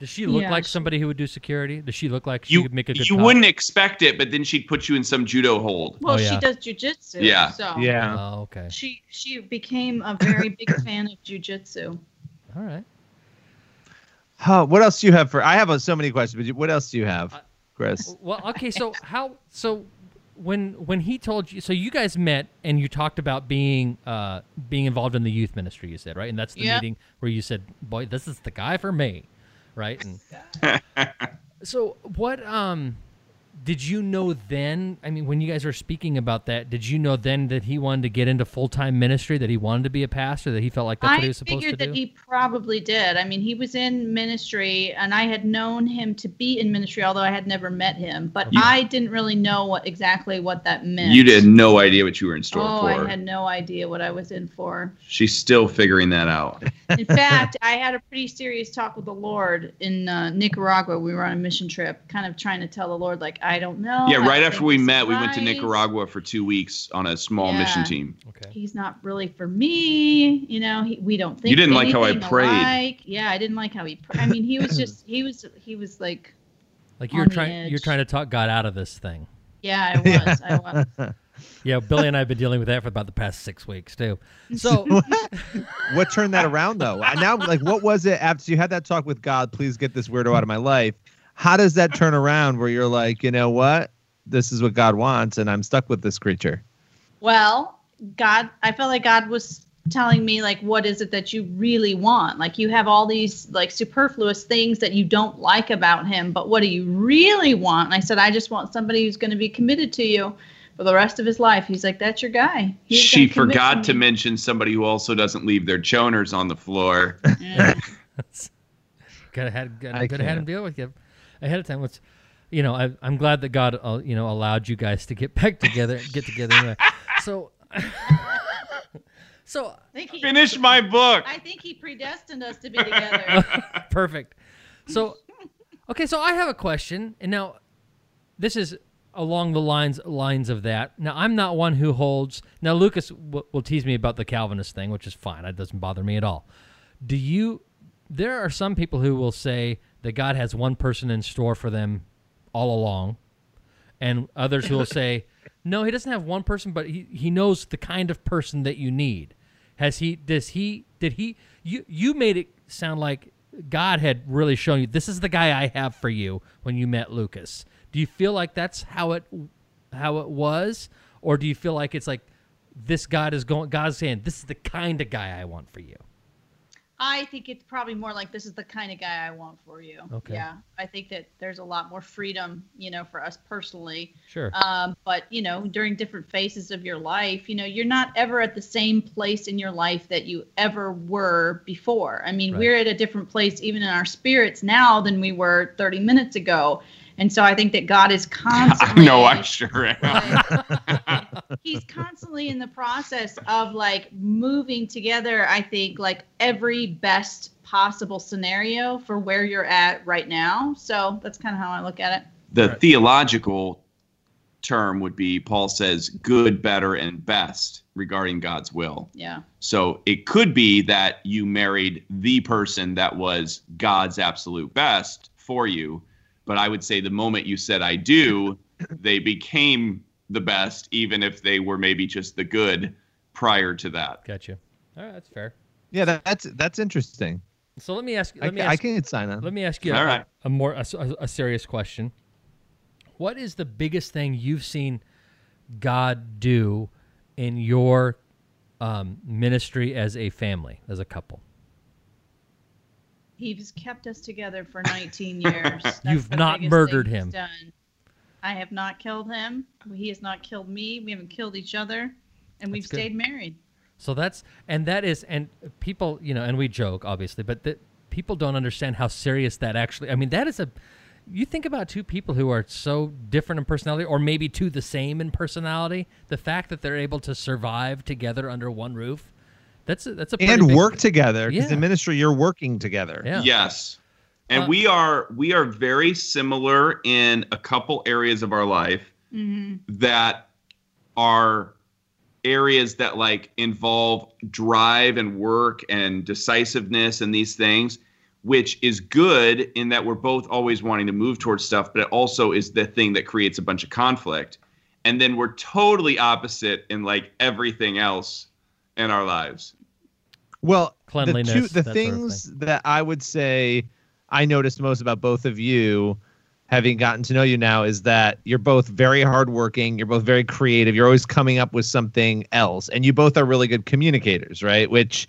Does she look yeah, like she... somebody who would do security? Does she look like she you, would make a good You cop? Wouldn't expect it, but then she'd put you in some judo hold. Well, oh, yeah. she does jujitsu. Yeah. So yeah. Oh, okay. She, she became a very big fan of jujitsu. All right. Huh, what else do you have for... I have uh, so many questions, but what else do you have, uh, Chris? Well, okay, so how... so. When when he told you, so you guys met and you talked about being uh, being involved in the youth ministry, you said, right? And that's the yep. meeting where you said, boy, this is the guy for me, right? And so what um, did you know then? I mean, when you guys were speaking about that, did you know then that he wanted to get into full-time ministry, that he wanted to be a pastor, that he felt like that's I what he was supposed to do? I figured that he probably did. I mean, he was in ministry, and I had known him to be in ministry, although I had never met him. But you, I didn't really know what exactly what that meant. You had no idea what you were in store oh, for. Oh, I had no idea what I was in for. She's still figuring that out. In fact, I had a pretty serious talk with the Lord in uh, Nicaragua. We were on a mission trip, kind of trying to tell the Lord, like, I don't know. Yeah, right after we met, we went to Nicaragua for two weeks on a small yeah. mission team. Okay. He's not really for me. You know, he, we don't think. You didn't like how I prayed. Alike. Yeah, I didn't like how he prayed. I mean, he was just, he was, he was like. Like you're trying, you're trying to talk God out of this thing. Yeah, I was. Yeah. I was. Yeah, Billy and I have been dealing with that for about the past six weeks too. So, what turned that around though? Now, like, what was it after you had that talk with God? Please get this weirdo out of my life. How does that turn around where you're like, you know what? This is what God wants, and I'm stuck with this creature. Well, God, I felt like God was telling me, like, what is it that you really want? Like, you have all these, like, superfluous things that you don't like about him, but what do you really want? And I said, I just want somebody who's going to be committed to you for the rest of his life. He's like, that's your guy. He's she forgot to, to mention somebody who also doesn't leave their choners on the floor. Yeah. Could have had, could have had him deal with you ahead of time. What's, you know, I, I'm glad that God, uh, you know, allowed you guys to get back together, get together. Anyway. So, so he, finish my book. I think he predestined us to be together. Perfect. So, okay. So I have a question, and now this is along the lines lines of that. Now I'm not one who holds. Now Lucas w- will tease me about the Calvinist thing, which is fine. That doesn't bother me at all. Do you? There are some people who will say that God has one person in store for them all along, and others who will say, no, he doesn't have one person, but he, he knows the kind of person that you need. Has he, does he, did he, you, you made it sound like God had really shown you, this is the guy I have for you when you met Lucas. Do you feel like that's how it, how it was? Or do you feel like it's like this God is going, God's saying, this is the kind of guy I want for you? I think it's probably more like this is the kind of guy I want for you. Okay. Yeah. I think that there's a lot more freedom, you know, for us personally. Sure. Um, but, you know, during different phases of your life, you know, you're not ever at the same place in your life that you ever were before. I mean, right. we're at a different place even in our spirits now than we were thirty minutes ago. And so I think that God is constantly. I know, I sure am. Like, he's constantly in the process of like moving together, I think, like every best possible scenario for where you're at right now. So that's kind of how I look at it. The right. theological term would be Paul says good, better, and best regarding God's will. Yeah. So it could be that you married the person that was God's absolute best for you. But I would say the moment you said, I do, they became the best, even if they were maybe just the good prior to that. Gotcha. All right, that's fair. Yeah, that, that's that's interesting. So let me ask you. I, I can sign on. Let me ask you All a, right. a more a, a serious question. What is the biggest thing you've seen God do in your um, ministry as a family, as a couple? He's kept us together for nineteen years. That's You've not murdered him. Done. I have not killed him. He has not killed me. We haven't killed each other, and we've stayed married. So that's, and that is, and people, you know, and we joke, obviously, but the, people don't understand how serious that actually, I mean, that is a, you think about two people who are so different in personality, or maybe two the same in personality, the fact that they're able to survive together under one roof, that's a, that's a pretty and big, work together, because yeah. in ministry, you're working together. Yeah. Yes. And uh, we are, we are very similar in a couple areas of our life mm-hmm. that are areas that like involve drive and work and decisiveness and these things, which is good in that we're both always wanting to move towards stuff, but it also is the thing that creates a bunch of conflict. And then we're totally opposite in like everything else in our lives. Well, cleanliness, the, two, the things sort of thing. that I would say I noticed most about both of you, having gotten to know you now, is that you're both very hardworking. You're both very creative. You're always coming up with something else. And you both are really good communicators, right? Which,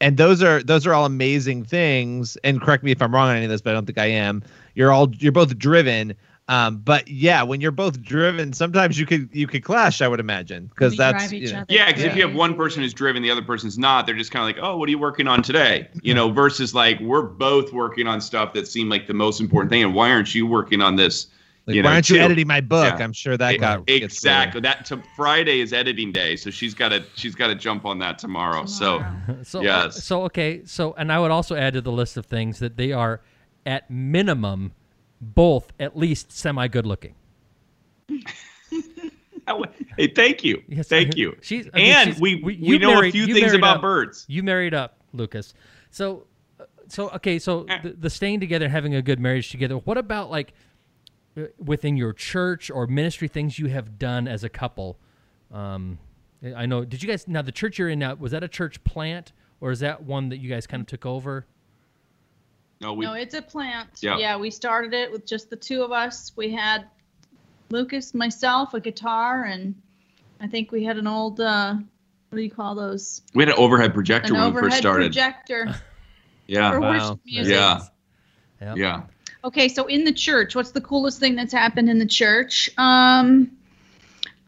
and those are, those are all amazing things. And correct me if I'm wrong on any of this, but I don't think I am. You're all, you're both driven. Um, but yeah, when you're both driven, sometimes you could, you could clash, I would imagine. Cause that's, you know. yeah. Cause yeah. if you have one person who's driven, the other person's not, they're just kind of like, oh, what are you working on today? You know, versus like, we're both working on stuff that seemed like the most important thing. And why aren't you working on this? Like, you know, why aren't you too? editing my book? Yeah. I'm sure that it, got exactly that. To Friday is editing day, so she's got to she's got to jump on that tomorrow. tomorrow. So, so yes. So okay. So and I would also add to the list of things that they are, at minimum, both at least semi good looking. Hey, thank you, yes, thank you. She's I mean, and she's, we we, we know married, a few things about up. birds. You married up, Lucas. So so okay. So uh, the, the staying together, having a good marriage together. What about like, within your church or ministry, things you have done as a couple? Um, I know, did you guys, now the church you're in now, was that a church plant, or is that one that you guys kind of took over? No, we, no it's a plant. Yeah. yeah, we started it with just the two of us. We had Lucas, myself, a guitar, and I think we had an old, uh, what do you call those? We had an overhead projector an when overhead we first started. projector. yeah. For wow. worship music. Yeah. Yep. Yeah. Okay, so in the church, what's the coolest thing that's happened in the church? Um,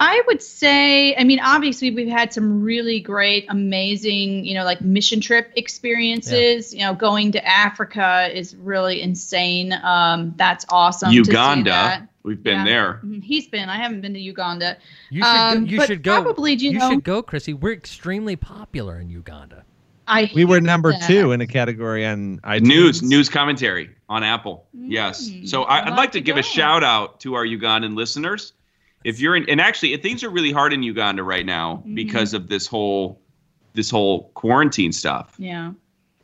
I would say, I mean, obviously we've had some really great, amazing, you know, like mission trip experiences. Yeah. You know, going to Africa is really insane. Um, that's awesome. Uganda, to see that. we've been yeah. there. He's been. I haven't been to Uganda. You should. Um, go, you should go. Probably, you, you know, should go, Krissy. We're extremely popular in Uganda. I we were number that. two in a category on iTunes. News, news commentary on Apple. Mm, yes. So I, I'd like to, to give go. a shout out to our Ugandan listeners. If you're in, and actually things are really hard in Uganda right now mm-hmm. because of this whole, this whole quarantine stuff. Yeah.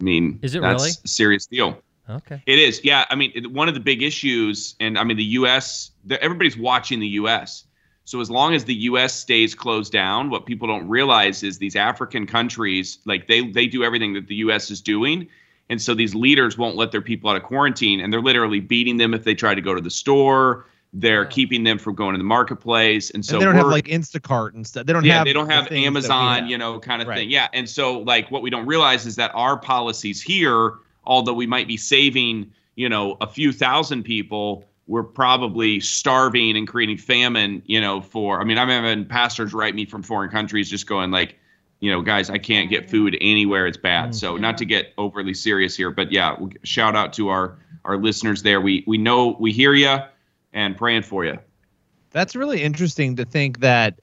I mean, is it that's really? a serious deal. Okay. It is. Yeah. I mean, it, one of the big issues, and I mean, the U S, the, everybody's watching the U S. So as long as the U S stays closed down, what people don't realize is these African countries, like they they do everything that the U S is doing. And so these leaders won't let their people out of quarantine, and they're literally beating them if they try to go to the store. They're yeah. keeping them from going to the marketplace. And so and they don't have like Instacart and stuff. They don't yeah, have, they don't have the Amazon, have. you know, kind of right. thing. Yeah. And so like what we don't realize is that our policies here, although we might be saving, you know, a few thousand people, we're probably starving and creating famine, you know, for, I mean, I'm having pastors write me from foreign countries just going like, you know, guys, I can't get food anywhere. It's bad. Mm-hmm. So not to get overly serious here, but yeah, shout out to our, our listeners there. We, we know, we hear you and praying for you. That's really interesting to think that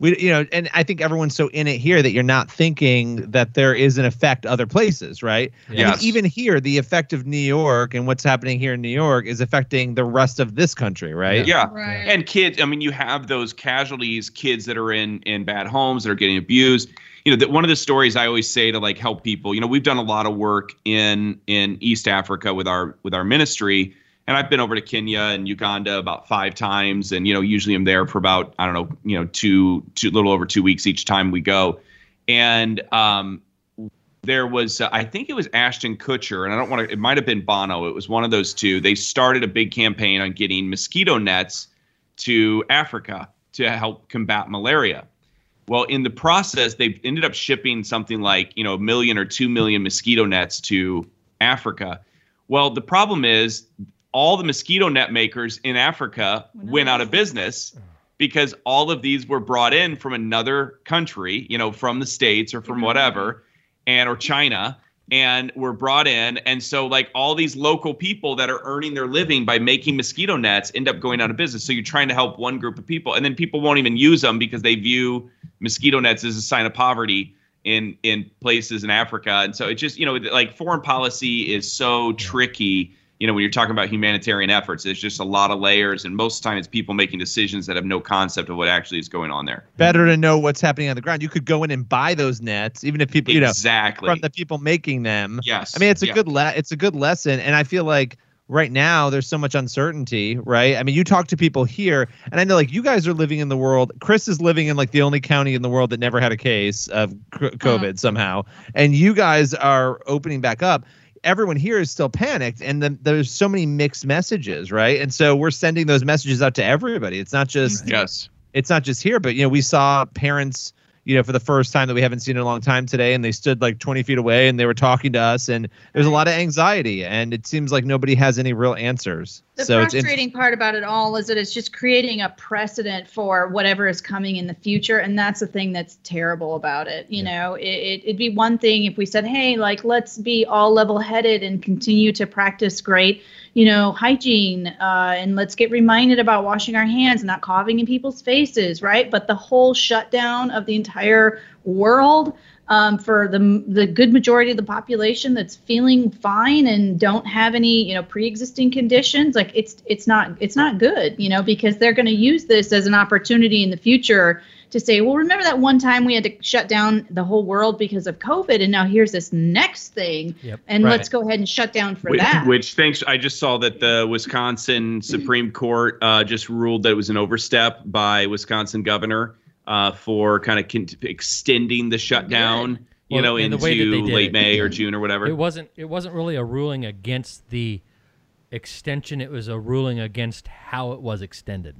we, you know, and I think everyone's so in it here that you're not thinking that there is an effect other places, right? Yes. I mean, even here, the effect of New York and what's happening here in New York is affecting the rest of this country, right? Yeah. yeah. Right. And kids, I mean, you have those casualties, kids that are in, in bad homes that are getting abused. You know, that one of the stories I always say to like help people, you know, we've done a lot of work in in East Africa with our with our ministry. And I've been over to Kenya and Uganda about five times. And, you know, usually I'm there for about, I don't know, you know, two, two little over two weeks each time we go. And um, there was, uh, I think it was Ashton Kutcher, and I don't want to, it might have been Bono. It was one of those two. They started a big campaign on getting mosquito nets to Africa to help combat malaria. Well, in the process, they ended up shipping something like, you know, a million or two million mosquito nets to Africa. Well, the problem is, all the mosquito net makers in Africa went out of business because all of these were brought in from another country, you know, from the States or from whatever, and or China, and were brought in. And so like all these local people that are earning their living by making mosquito nets end up going out of business. So you're trying to help one group of people, and then people won't even use them because they view mosquito nets as a sign of poverty in in places in Africa. And so it just, you know, like foreign policy is so tricky. You know, when you're talking about humanitarian efforts, there's just a lot of layers, and most of the time it's people making decisions that have no concept of what actually is going on there. Better to know what's happening on the ground. You could go in and buy those nets, even if people, you exactly. know, from the people making them. Yes, I mean it's a yeah. good le- it's a good lesson, and I feel like right now there's so much uncertainty, right? I mean, you talk to people here, and I know like you guys are living in the world. Chris is living in like the only county in the world that never had a case of COVID uh-huh. somehow, and you guys are opening back up. Everyone here is still panicked, and then there's so many mixed messages, right? And so we're sending those messages out to everybody. It's not just yes. It's not just here, but you know, we saw parents, you know, for the first time that we haven't seen in a long time today, and they stood like twenty feet away and they were talking to us, and there's a lot of anxiety, and it seems like nobody has any real answers. The so frustrating it's in- part about it all is that it's just creating a precedent for whatever is coming in the future, and that's the thing that's terrible about it. You yeah. know, it, it, it'd be one thing if we said, hey, like, let's be all level-headed and continue to practice great, you know, hygiene, uh, and let's get reminded about washing our hands and not coughing in people's faces, right? But the whole shutdown of the entire entire world um, for the the good majority of the population that's feeling fine and don't have any, you know, pre-existing conditions, like it's it's not it's not good, you know, because they're going to use this as an opportunity in the future to say, well, remember that one time we had to shut down the whole world because of COVID, and now here's this next thing, yep, and right. let's go ahead and shut down for which, that. Which, thanks, I just saw that the Wisconsin Supreme Court uh, just ruled that it was an overstep by Wisconsin governor Uh, for kind of con- extending the shutdown, right. you well, know, into late it, May it, or June or whatever. It wasn't. It wasn't really a ruling against the extension. It was a ruling against how it was extended.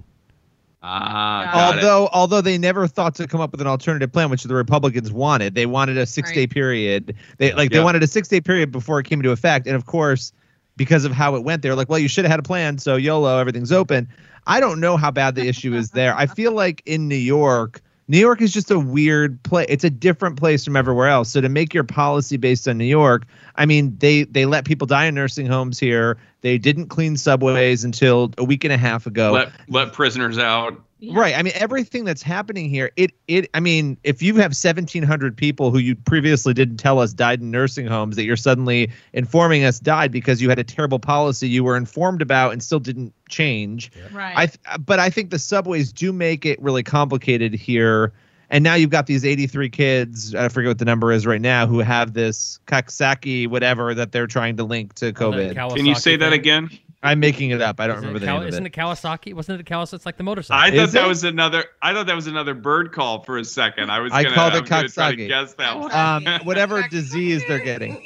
Ah, uh, although it. although they never thought to come up with an alternative plan, which the Republicans wanted. They wanted a six right. day period. They like yeah. they wanted a six day period before it came into effect, and of course, because of how it went, they were like, well, you should have had a plan, so YOLO, everything's open. I don't know how bad the issue is there. I feel like in New York, New York is just a weird place. It's a different place from everywhere else. So to make your policy based on New York, I mean, they they let people die in nursing homes here. They didn't clean subways until a week and a half ago. Let, let prisoners out. Yeah. Right. I mean, everything that's happening here, it, it, I mean, if you have seventeen hundred people who you previously didn't tell us died in nursing homes that you're suddenly informing us died because you had a terrible policy you were informed about and still didn't change. Yeah. Right. I th- but I think the subways do make it really complicated here. And now you've got these eighty-three kids, I forget what the number is right now, who have this Kaksaki whatever that they're trying to link to COVID. Can you say that again? I'm making it up. I don't remember the name of it. Isn't it Kawasaki? Wasn't it Kawasaki? It's like the motorcycle. I thought that was another. I thought that was another bird call for a second. I was. I gonna, called it Kawasaki. Try to guess that one. Um, whatever disease they're getting.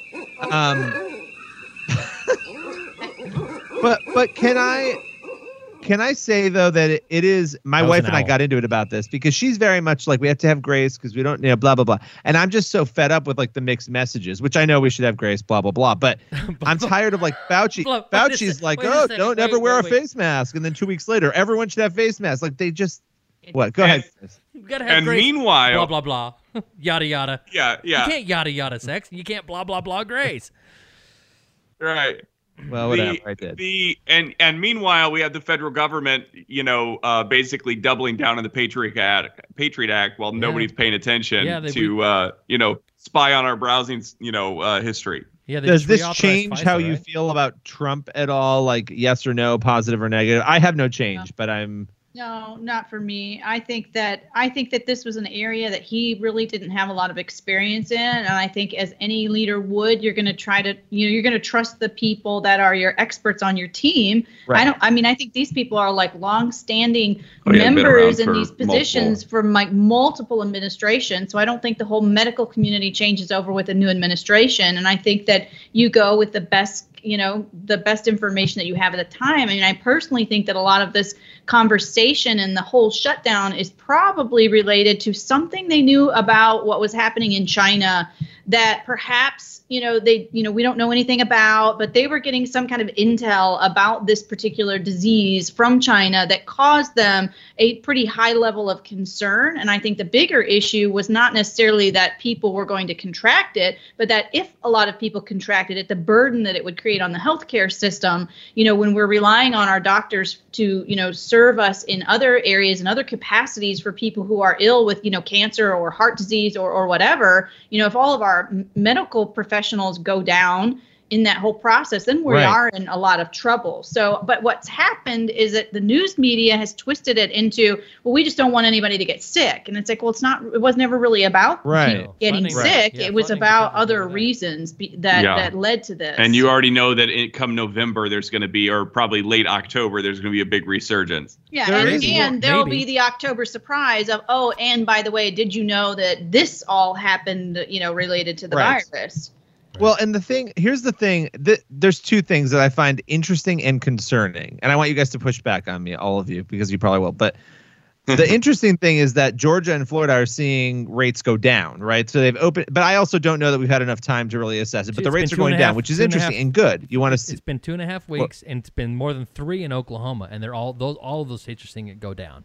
Um, but but can I can I say though that it, it is my wife and I got into it about this because she's very much like we have to have grace because we don't you know blah blah blah, and I'm just so fed up with like the mixed messages, which I know we should have grace blah blah blah, but I'm tired of like Fauci. Fauci's like oh don't wait, ever wait, wear wait, a wait. face mask, and then two weeks later everyone should have face masks. Like they just what go and, ahead. You gotta have and grace. Meanwhile blah blah blah yada yada yeah yeah you can't yada yada sex and you can't blah blah blah grace right. Well, whatever the, I did. The, and, and meanwhile, we have the federal government, you know, uh, basically doubling down on the Patriot Act, Patriot Act while yeah. nobody's paying attention yeah, they, to, we, uh, you know, spy on our browsing, you know, uh, history. Yeah, does this change Pfizer, how right? you feel about Trump at all? Like yes or no, positive or negative? I have no change, no. but I'm. No, not for me. I think that I think that this was an area that he really didn't have a lot of experience in. And I think as any leader would, you're going to try to, you know, you're going to trust the people that are your experts on your team. Right. I don't I mean, I think these people are like longstanding oh, yeah, members in these positions multiple. from like multiple administrations. So I don't think the whole medical community changes over with a new administration. And I think that you go with the best you know, the best information that you have at the time. I mean, I personally think that a lot of this conversation and the whole shutdown is probably related to something they knew about what was happening in China that perhaps, you know, they, you know, we don't know anything about, but they were getting some kind of intel about this particular disease from China that caused them a pretty high level of concern. And I think the bigger issue was not necessarily that people were going to contract it, but that if a lot of people contracted it, the burden that it would create on the healthcare system, you know, when we're relying on our doctors to, you know, serve us in other areas and other capacities for people who are ill with, you know, cancer or heart disease or, or whatever, you know, if all of our medical professionals go down in that whole process, then we right. are in a lot of trouble. So, but what's happened is that the news media has twisted it into, well, we just don't want anybody to get sick. And it's like, well, it's not, it was never really about right. people getting funding, sick. Right. Yeah, it was about other that. reasons be, that, yeah. that led to this. And you already know that it, come November, there's going to be, or probably late October, there's going to be a big resurgence. Yeah. There and, and there'll Maybe. be the October surprise of, oh, and by the way, did you know that this all happened, you know, related to the right. virus? Well, and the thing, here's the thing, th- there's two things that I find interesting and concerning. And I want you guys to push back on me, all of you, because you probably will. But the interesting thing is that Georgia and Florida are seeing rates go down, right? So they've opened, but I also don't know that we've had enough time to really assess it. But it's the rates are going half, down, which is interesting and, and good. You want to see. It's been two and a half weeks, well, and it's been more than three in Oklahoma, and they're all those all of those states are seeing it go down.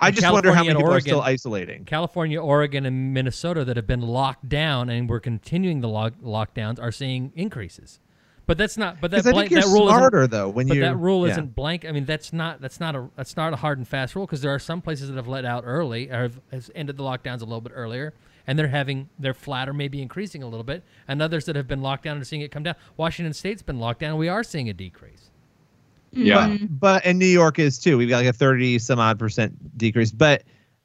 I just California wonder how many people Oregon, are still isolating. California, Oregon, and Minnesota that have been locked down and we're continuing the lock, lockdowns are seeing increases. But that's not. But that blank, I think you're that rule smarter though. When you that rule yeah. isn't blank. I mean, that's not that's not a that's not a hard and fast rule because there are some places that have let out early or have, have ended the lockdowns a little bit earlier, and they're having they're flat or maybe increasing a little bit, and others that have been locked down are seeing it come down. Washington State's been locked down, and we are seeing a decrease. Yeah, but, but and New York is too. We've got like a thirty some odd percent decrease. But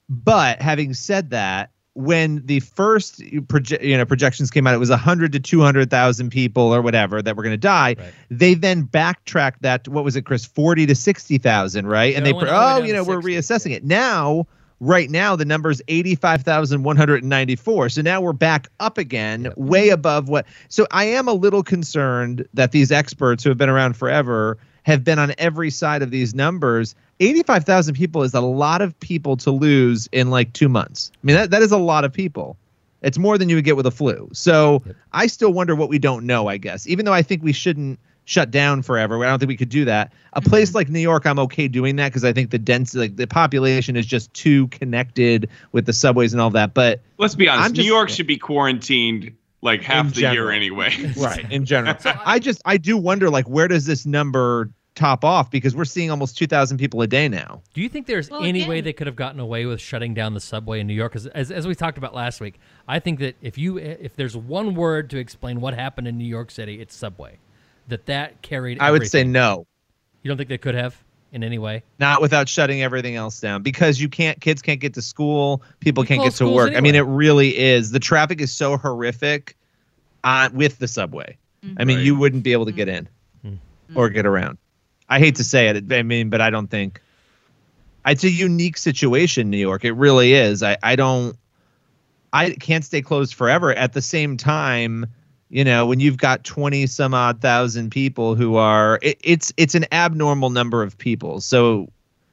but having said that, when the first proje- you know projections came out, it was a hundred to two hundred thousand people or whatever that were going to die. Right. They then backtracked that. To, what was it, Chris? Forty to sixty thousand, right? And no, they pro- oh, you know, we're sixty reassessing yeah. it now. Right now, the number is eighty-five thousand one hundred ninety-four. So now we're back up again, yep. way above what. So I am a little concerned that these experts who have been around forever have been on every side of these numbers. eighty-five thousand people is a lot of people to lose in like two months. I mean, that, that is a lot of people. It's more than you would get with a flu. So yep. I still wonder what we don't know, I guess, even though I think we shouldn't shut down forever. I don't think we could do that. A mm-hmm. place like New York, I'm okay doing that because I think the density, like the population is just too connected with the subways and all that. But let's be honest, I'm New just, York should be quarantined like half the general. year anyway. Right, in general. So I, I just, I do wonder, like, where does this number top off? Because we're seeing almost two thousand people a day now. Do you think there's well, any again. way they could have gotten away with shutting down the subway in New York? Because as, as we talked about last week, I think that if you, if there's one word to explain what happened in New York City, it's subway. That that carried everything. I would say no. You don't think they could have in any way? Not without shutting everything else down because you can't. Kids can't get to school. People you can't get to work. Anyway. I mean, it really is. The traffic is so horrific uh, with the subway. Mm-hmm. I mean, right. you wouldn't be able to get in mm-hmm. or get around. I hate to say it. I mean, but I don't think it's a unique situation, New York. It really is. I, I don't. I can't stay closed forever. At the same time. You know, when you've got twenty some odd thousand people who are, it, it's it's an abnormal number of people. So,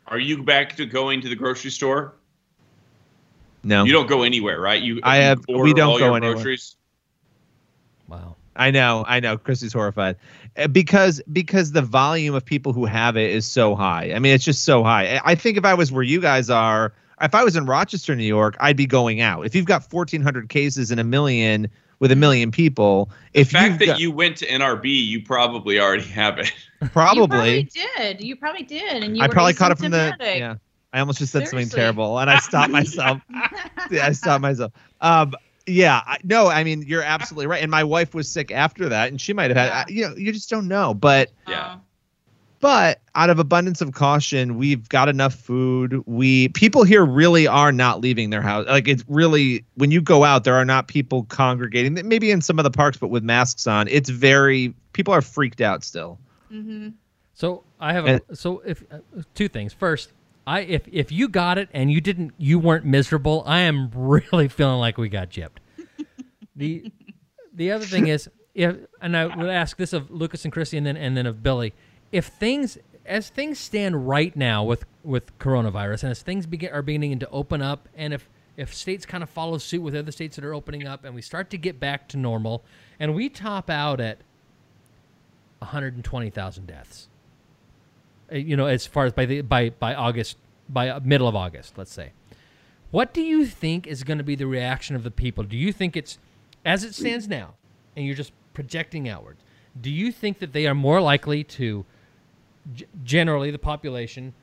are you back to going to the grocery store? No, you don't go anywhere, right? You, I you have, we don't go anywhere. Groceries? Wow, I know, I know. Chrissy's horrified because because the volume of people who have it is so high. I mean, it's just so high. I think if I was where you guys are, if I was in Rochester, New York, I'd be going out. If you've got fourteen hundred cases and a million. With a million people. The if fact that got, you went to N R B, you probably already have it. Probably. You probably did. You probably did. And you I were probably caught it from the. Yeah. I almost just said Seriously. something terrible, and I stopped myself. yeah, I stopped myself. Um, yeah. I, no, I mean, you're absolutely right. And my wife was sick after that, and she might have had. Yeah. I, you know, you just don't know. But. Yeah. But out of abundance of caution, we've got enough food. We people here really are not leaving their house. Like it's really when you go out, there are not people congregating. Maybe in some of the parks, but with masks on, it's very people are freaked out still. Mm-hmm. So I have a, and, so if uh, two things. First, I if if you got it and you didn't, you weren't miserable. I am really feeling like we got gypped. the The other thing is if, and I will ask this of Lucas and Krissy, and then and then of Billy, if things as things stand right now with with coronavirus, and as things begin are beginning to open up, and if if states kind of follow suit with other states that are opening up, and we start to get back to normal, and we top out at one hundred twenty thousand deaths, you know, as far as by the by by August, by middle of August, let's say, what do you think is going to be the reaction of the people? Do you think it's, as it stands now, and you're just projecting outwards, do you think that they are more likely to, g- generally the population,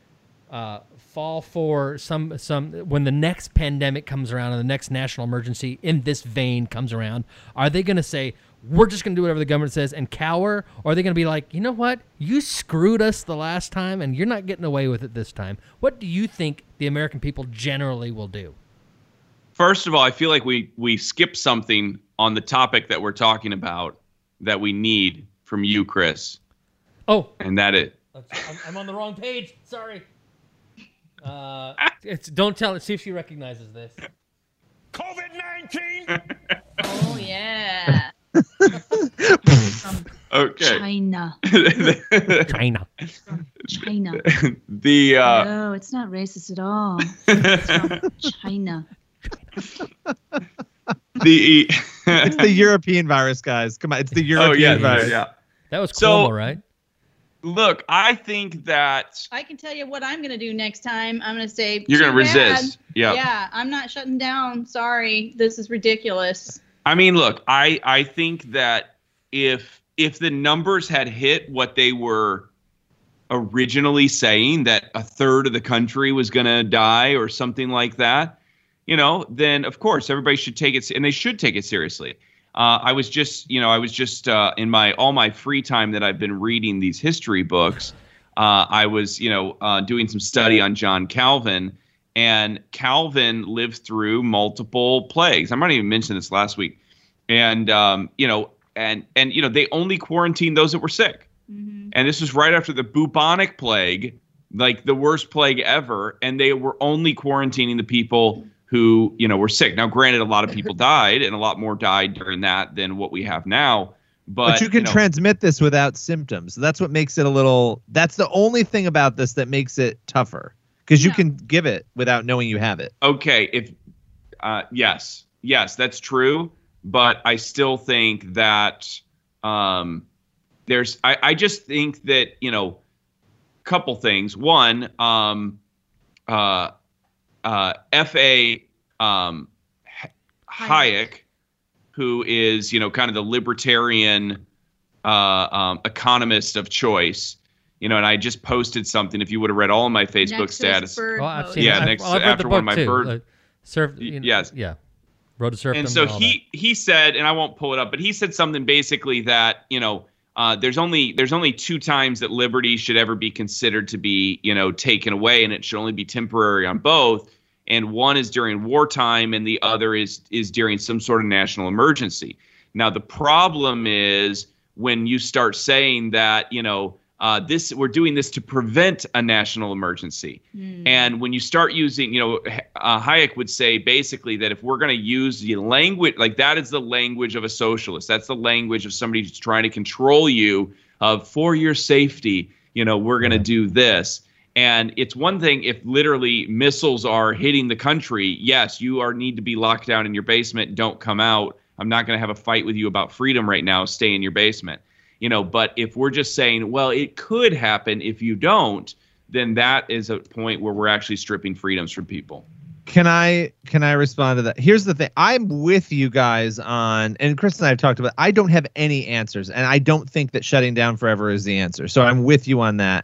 uh, fall for some, some when the next pandemic comes around and the next national emergency in this vein comes around, are they going to say, we're just going to do whatever the government says and cower? Or are they going to be like, you know what? You screwed us the last time and you're not getting away with it this time. What do you think the American people generally will do? First of all, I feel like we, we skipped something on the topic that we're talking about that we need from you, Chris. Oh. And that it. I'm, I'm on the wrong page. Sorry. Uh, it's don't tell it. See if she recognizes this. COVID nineteen. Oh, yeah. From okay. China. China. From China. The uh, no, it's not racist at all. It's from China. The it's the European virus, guys. Come on, it's the European oh, yeah, virus. Yeah, that was Cuomo, so, right? Look, I think that I can tell you what I'm going to do next time. I'm going to say you're going to resist. Yeah, yeah. I'm not shutting down. Sorry, this is ridiculous. I mean, look, I, I think that if if the numbers had hit what they were originally saying, that a third of the country was going to die or something like that, you know, then, of course, everybody should take it. And they should take it seriously. Uh, I was just you know, I was just uh, in my all my free time that I've been reading these history books. Uh, I was, you know, uh, doing some study on John Calvin. And Calvin lived through multiple plagues. I might even mention this last week. And, um, you know, and, and, you know, they only quarantined those that were sick. Mm-hmm. And this was right after the bubonic plague, like the worst plague ever. And they were only quarantining the people who, you know, were sick. Now, granted, a lot of people died and a lot more died during that than what we have now. But, but you can you know, transmit this without symptoms. That's what makes it a little – that's the only thing about this that makes it tougher. Because you yeah. can give it without knowing you have it. Okay. If uh, yes, yes, that's true. But I still think that um, there's. I, I just think that you know, couple things. One, um, uh, uh, F A Um, Hayek, who is you know kind of the libertarian uh, um, economist of choice. You know, and I just posted something. If you would have read all of my Facebook next status, well, I've seen yeah, it. next I've, I've after one of my too. bird, uh, served, you know, yes, yeah, Road to Serfdom. And so and he that. he said, and I won't pull it up, but he said something basically that you know, uh, there's only there's only two times that liberty should ever be considered to be you know taken away, and it should only be temporary on both. And one is during wartime, and the other is is during some sort of national emergency. Now the problem is when you start saying that you know. Uh, this we're doing this to prevent a national emergency. Mm. And when you start using, you know, uh, Hayek would say basically that if we're going to use the language, like that is the language of a socialist. That's the language of somebody who's trying to control you of for your safety. You know, we're going to do this. And it's one thing if literally missiles are hitting the country. Yes, you are need to be locked down in your basement. Don't come out. I'm not going to have a fight with you about freedom right now. Stay in your basement. You know, but if we're just saying, well, it could happen if you don't, then that is a point where we're actually stripping freedoms from people. Can I can I respond to that? Here's the thing. I'm with you guys on, and Chris and I have talked about, I don't have any answers, and I don't think that shutting down forever is the answer. So I'm with you on that.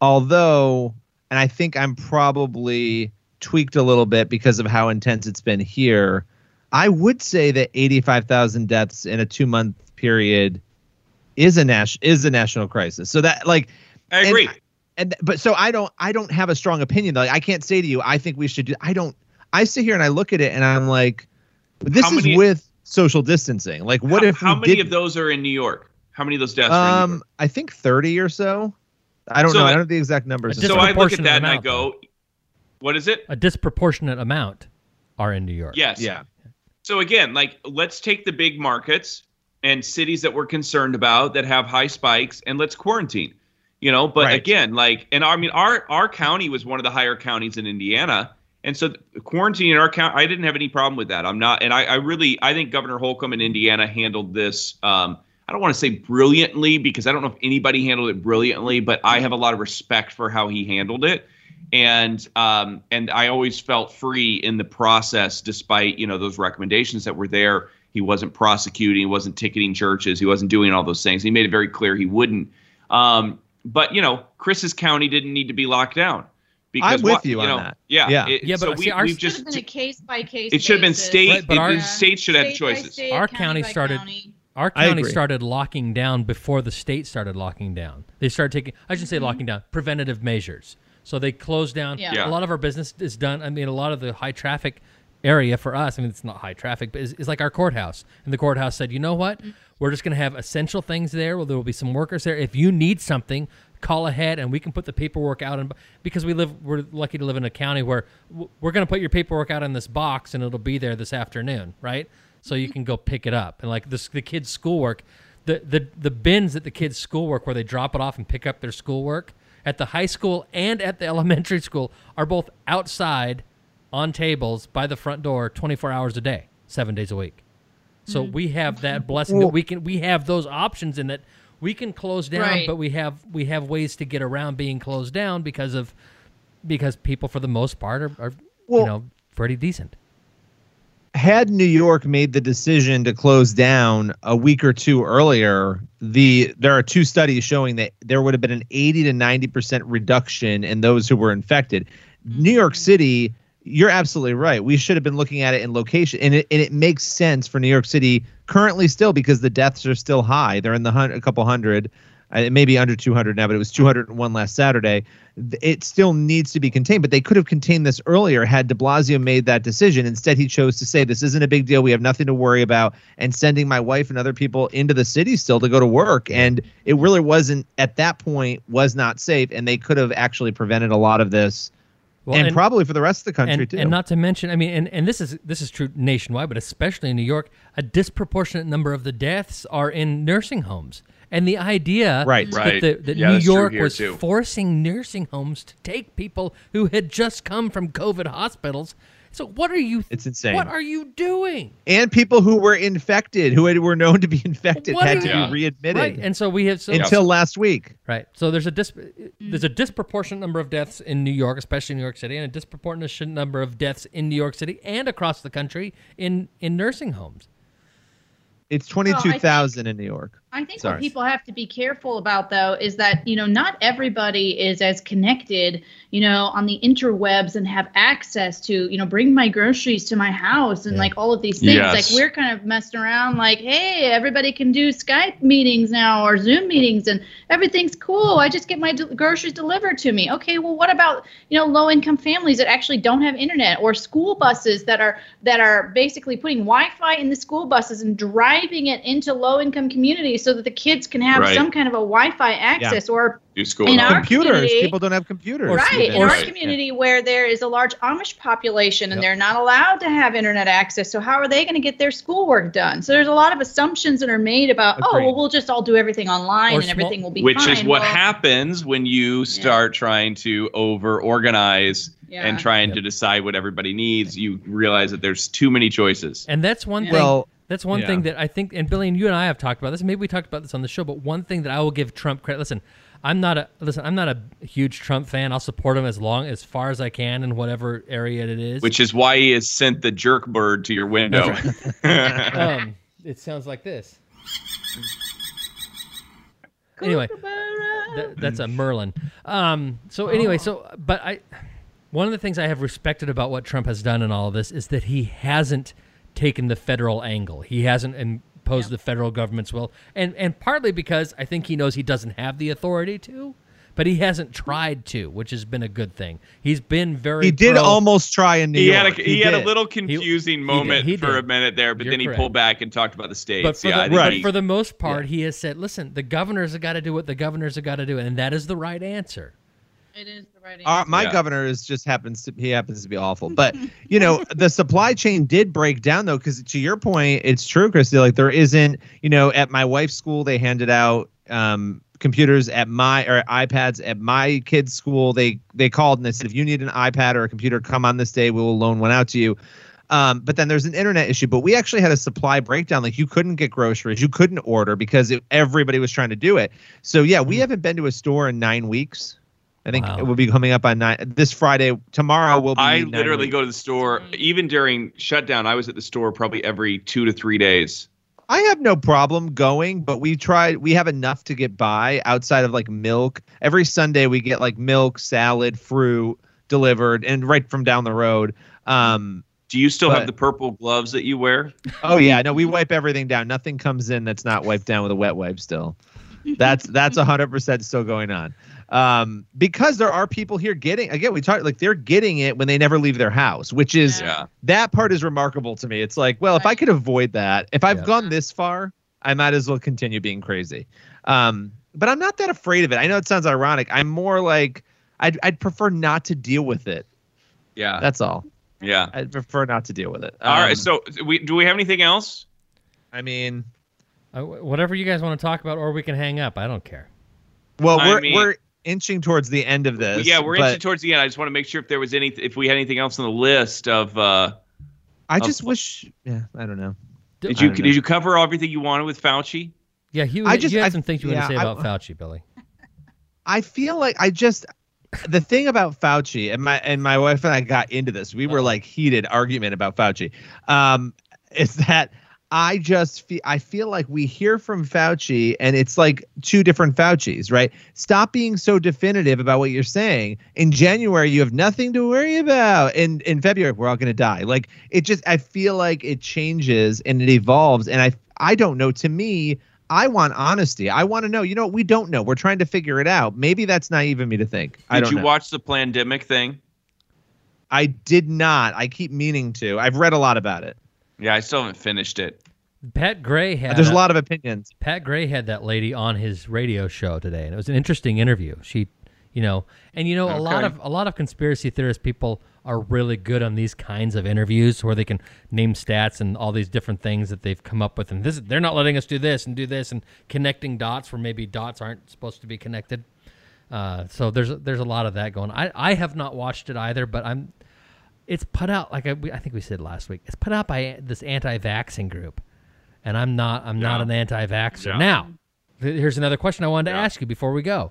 Although, and I think I'm probably tweaked a little bit because of how intense it's been here, I would say that eighty-five thousand deaths in a two-month period is a national is a national crisis. So that like, I agree. And, and but so I don't I don't have a strong opinion. Like I can't say to you, I think we should do. I don't. I sit here and I look at it and I'm like, this how is many, with social distancing. Like what how, if how many didn't? of those are in New York? How many of those deaths? Um, are in New York? I think thirty or so. I don't so know. That, I don't know the exact numbers. So I look at that amount, and I go, what is it? A disproportionate amount are in New York. Yes. Yeah. So again, like let's take the big markets. and cities that we're concerned about that have high spikes, and let's quarantine, you know. But right. again, like, and I mean, our our county was one of the higher counties in Indiana, and so quarantine in our county, I didn't have any problem with that. I'm not, and I, I really, I think Governor Holcomb in Indiana handled this. Um, I don't want to say brilliantly, because I don't know if anybody handled it brilliantly, but I have a lot of respect for how he handled it. And um, and I always felt free in the process, despite, you know, those recommendations that were there. He wasn't prosecuting. He wasn't ticketing churches. He wasn't doing all those things. He made it very clear he wouldn't. Um, but, you know, Chris's county didn't need to be locked down. Because I'm with you, you on know, that. Yeah. Yeah. It, yeah but so we, see, our, we've just been a case by case. It should have been state. Right, but it, our, yeah. States should state have choices. State, our county, county started. County. Our county started locking down before the state started locking down. They started taking, I shouldn't say mm-hmm. locking down, preventative measures. So they closed down. Yeah. Yeah. A lot of our business is done. I mean, a lot of the high traffic area for us, I mean, it's not high traffic, but it's, it's like our courthouse. And the courthouse said, you know what? Mm-hmm. We're just going to have essential things there. Well, there will be some workers there. If you need something, call ahead and we can put the paperwork out. And because we live, we're lucky to live in a county where we're going to put your paperwork out in this box and it'll be there this afternoon, right? So you can go pick it up. And like this, the kids' schoolwork, the, the, the bins at the kids' schoolwork where they drop it off and pick up their schoolwork at the high school and at the elementary school are both outside on tables by the front door twenty-four hours a day, seven days a week. So mm-hmm. we have that blessing that we can, we have those options in that we can close down, right. but we have, we have ways to get around being closed down because of, because people for the most part are, are well, you know, pretty decent. Had New York made the decision to close down a week or two earlier, the there are two studies showing that there would have been an eighty to ninety percent reduction in those who were infected. New York City, you're absolutely right. We should have been looking at it in location, and it, and it makes sense for New York City currently still because the deaths are still high. They're in the hundred, a couple hundred. It may be under two hundred now, but it was two hundred one last Saturday. It still needs to be contained, but they could have contained this earlier had de Blasio made that decision. Instead, he chose to say, this isn't a big deal. We have nothing to worry about, and sending my wife and other people into the city still to go to work. And it really wasn't, at that point, was not safe, and they could have actually prevented a lot of this, well, and, and probably for the rest of the country, and, too. And not to mention, I mean, and, and this is this is true nationwide, but especially in New York, a disproportionate number of the deaths are in nursing homes. And the idea right, that, right. The, that yeah, New York was too. forcing nursing homes to take people who had just come from COVID hospitals. So what are you? It's insane. What are you doing? And people who were infected, who had, were known to be infected, what had to yeah. be readmitted. Right. And so we have so, until yeah. last week. Right. So there's a dis, there's a disproportionate number of deaths in New York, especially in New York City, and a disproportionate number of deaths in New York City and across the country in, in nursing homes. It's twenty-two thousand well, in New York. I think Sorry. what people have to be careful about, though, is that, you know, not everybody is as connected, you know, on the interwebs and have access to, you know, bring my groceries to my house and yeah. like all of these things. Yes. Like we're kind of messing around like, hey, everybody can do Skype meetings now or Zoom meetings and everything's cool. I just get my de- groceries delivered to me. OK, well, what about, you know, low income families that actually don't have internet, or school buses that are that are basically putting Wi-Fi in the school buses and driving it into low-income communities so that the kids can have right. some kind of a Wi-Fi access, yeah. or school in our computers. People don't have computers, right? In our community, yeah. where there is a large Amish population, and yep. they're not allowed to have internet access. So how are they going to get their schoolwork done? So there's a lot of assumptions that are made about, Agreed. oh, well, we'll just all do everything online, or and everything will be which fine. Which is what well, happens when you start yeah. trying to over-organize. Yeah. And trying yep. to decide what everybody needs, you realize that there's too many choices. And that's one yeah. thing well, that's one yeah. thing that I think, and Billy and you and I have talked about this, maybe we talked about this on the show, but one thing that I will give Trump credit, listen, I'm not a listen, I'm not a huge Trump fan. I'll support him as long as far as I can in whatever area it is. Which is why he has sent the jerk bird to your window. um, it sounds like this. Anyway, that, that's a Merlin. Um, so anyway, so but I One of the things I have respected about what Trump has done in all of this is that he hasn't taken the federal angle. He hasn't imposed yeah. the federal government's will. And and partly because I think he knows he doesn't have the authority to, but he hasn't tried to, which has been a good thing. He's been very He did pro- almost try in New he York. Had a, he he had a little confusing he, moment he did, he did. for a minute there, but You're then he correct. pulled back and talked about the states. But for, yeah, the, right. but for the most part, yeah. he has said, listen, the governors have got to do what the governors have got to do, and that is the right answer. It is the right answer. Our, my yeah. governor is just happens to he happens to be awful, but you know the supply chain did break down though, because to your point, it's true, Krissy. Like there isn't, you know, at my wife's school they handed out um, computers at my or iPads at my kid's school. They they called and they said if you need an iPad or a computer, come on this day, we will loan one out to you. Um, but then there's an internet issue. But we actually had a supply breakdown. Like you couldn't get groceries. You couldn't order because it, everybody was trying to do it. So, yeah, we haven't been to a store in nine weeks. I think wow. it will be coming up on nine this Friday. Tomorrow will be I nine literally weeks. Go to the store. Even during shutdown, I was at the store probably every two to three days. I have no problem going, but we tried. We have enough to get by outside of like milk. Every Sunday we get like milk, salad, fruit delivered and right from down the road. Um Do you still but, have the purple gloves that you wear? Oh, yeah. No, we wipe everything down. Nothing comes in that's not wiped down with a wet wipe still. That's that's one hundred percent still going on. Um, because there are people here getting, again, we talked like they're getting it when they never leave their house, which is yeah. that part is remarkable to me. It's like, well, if I could avoid that, if I've yeah. gone this far, I might as well continue being crazy. Um, but I'm not that afraid of it. I know it sounds ironic. I'm more like I'd, I'd prefer not to deal with it. Yeah, that's all. Yeah, I prefer not to deal with it. All um, right. So, we do we have anything else? I mean, uh, whatever you guys want to talk about, or we can hang up. I don't care. Well, I we're mean, we're inching towards the end of this. Yeah, we're but, inching towards the end. I just want to make sure if there was any, if we had anything else on the list of. Uh, I of, just wish. Yeah, I don't know. Did I you did know. you cover everything you wanted with Fauci? Yeah, he. I just you had I, some things you yeah, wanted to say about I, Fauci, Billy. I feel like I just. The thing about Fauci, and my and my wife and I got into this. We were like heated argument about Fauci. Um, is that I just feel I feel like we hear from Fauci and it's like two different Faucis, right? Stop being so definitive about what you're saying. In January, you have nothing to worry about. And in, in February, we're all gonna die. Like it just I feel like it changes and it evolves. And I I don't know. To me, I want honesty. I want to know. You know, we don't know. We're trying to figure it out. Maybe that's naive of me to think. Did I don't you know. watch the Plandemic thing? I did not. I keep meaning to. I've read a lot about it. Yeah, I still haven't finished it. Pat Gray had. There's a lot of opinions. Pat Gray had that lady on his radio show today, and it was an interesting interview. She, you know, and you know, okay. a lot of a lot of conspiracy theorist people are really good on these kinds of interviews where they can name stats and all these different things that they've come up with. And this, they're not letting us do this and do this and connecting dots where maybe dots aren't supposed to be connected. Uh, so there's there's a lot of that going on. I, I have not watched it either, but I'm. It's put out, like I, we, I think we said last week, it's put out by this anti-vaxxing group. And I'm not I'm yeah. not an anti-vaxxer. Yeah. Now, here's another question I wanted to yeah. ask you before we go.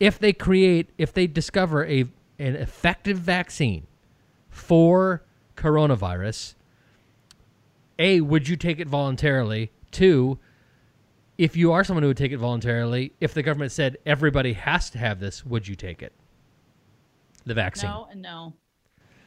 If they create, if they discover a an effective vaccine for coronavirus, A, would you take it voluntarily? Two, if you are someone who would take it voluntarily, if the government said everybody has to have this, would you take it? The vaccine. No, no.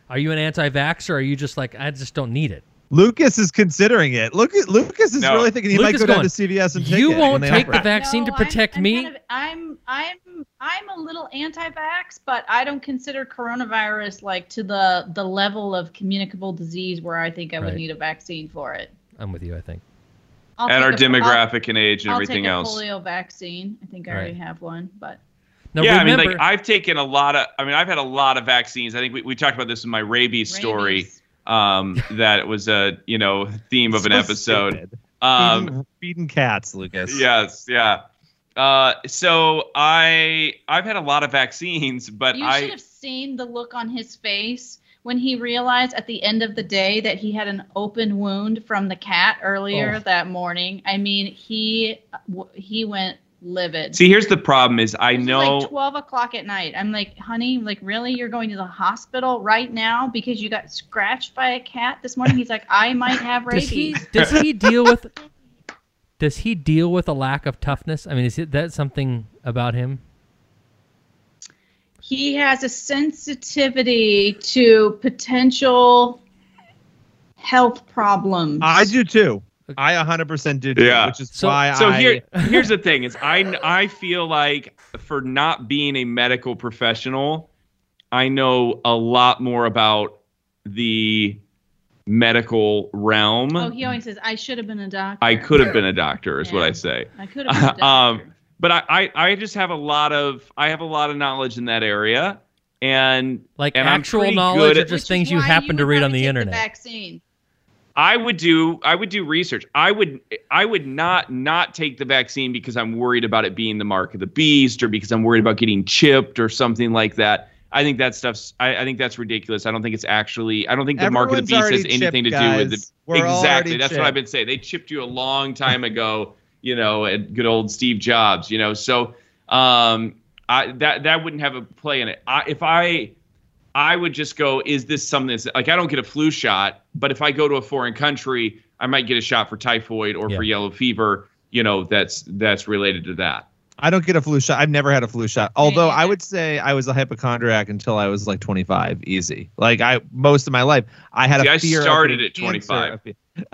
Are you an anti-vaxxer or are you just like, I just don't need it? Lucas is considering it. Look, Lucas is no. really thinking he Lucas might go going, down to C V S and take you it. You won't take operate. the vaccine no, to protect I'm, I'm me. Kind of, I'm, I'm, I'm a little anti-vax, but I don't consider coronavirus like to the the level of communicable disease where I think I right. would need a vaccine for it. I'm with you. I think. I'll At our a, demographic I'll, and age and I'll everything take a else. Polio vaccine. I think I right. already have one, but. Now, yeah, remember, I mean, like I've taken a lot of. I mean, I've had a lot of vaccines. I think we we talked about this in my rabies, rabies. story. Um, that it was a you know theme of an so episode. Stupid. Um, feeding, feeding cats, Lucas. Yes, yeah. Uh, so I I've had a lot of vaccines, but you I you should have seen the look on his face when he realized at the end of the day that he had an open wound from the cat earlier oh. that morning. I mean, he he went livid. See, here's the problem: is I know like twelve o'clock at night. I'm like, honey, like really, you're going to the hospital right now because you got scratched by a cat this morning. He's like, I might have rabies. Does he, does he deal with? Does he deal with a lack of toughness? I mean, is it, that something about him? He has a sensitivity to potential health problems. I do too. I one hundred percent did, yeah. which is so, why so I... So here, here's the thing. Is I, I feel like for not being a medical professional, I know a lot more about the medical realm. Oh, he always says, I should have been a doctor. I could have been a doctor is yeah. what I say. I could have been a doctor. um, But I, I, I just have a lot of I have a lot of knowledge in that area, and like and actual knowledge or just things you happen to read on the internet. Vaccine. I would do I would do research. I would I would not not take the vaccine because I'm worried about it being the mark of the beast or because I'm worried about getting chipped or something like that. I think that stuff's I, I think that's ridiculous. I don't think it's actually I don't think the Everyone's mark of the beast has anything chipped, to do guys. with it. We're exactly. That's chipped. what I've been saying. They chipped you a long time ago, you know, at good old Steve Jobs, you know. So um I that that wouldn't have a play in it. I if I I would just go, is this something that's like, I don't get a flu shot, but if I go to a foreign country, I might get a shot for typhoid or yeah. for yellow fever, you know, that's that's related to that. I don't get a flu shot. I've never had a flu shot. Although I would say I was a hypochondriac until I was like twenty-five, easy. Like I, most of my life, I had See, a fear. I started at twenty-five.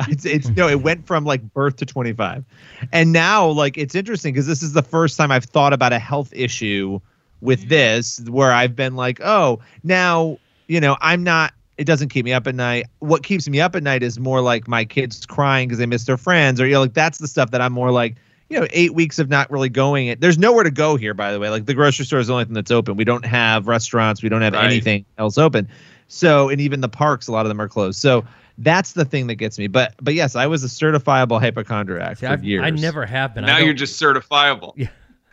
It's, it's no, it went from like birth to twenty-five. And now like, it's interesting because this is the first time I've thought about a health issue with this, where I've been like, oh, now, you know, I'm not, it doesn't keep me up at night. What keeps me up at night is more like my kids crying because they miss their friends, or, you know, like that's the stuff that I'm more like, you know, eight weeks of not really going. It, there's nowhere to go here, by the way. Like the grocery store is the only thing that's open. We don't have restaurants. We don't have right. anything else open. So, and even the parks, a lot of them are closed. So that's the thing that gets me. But, but yes, I was a certifiable hypochondriac See, for I've, years. I never have been. Now you're just certifiable. Yeah.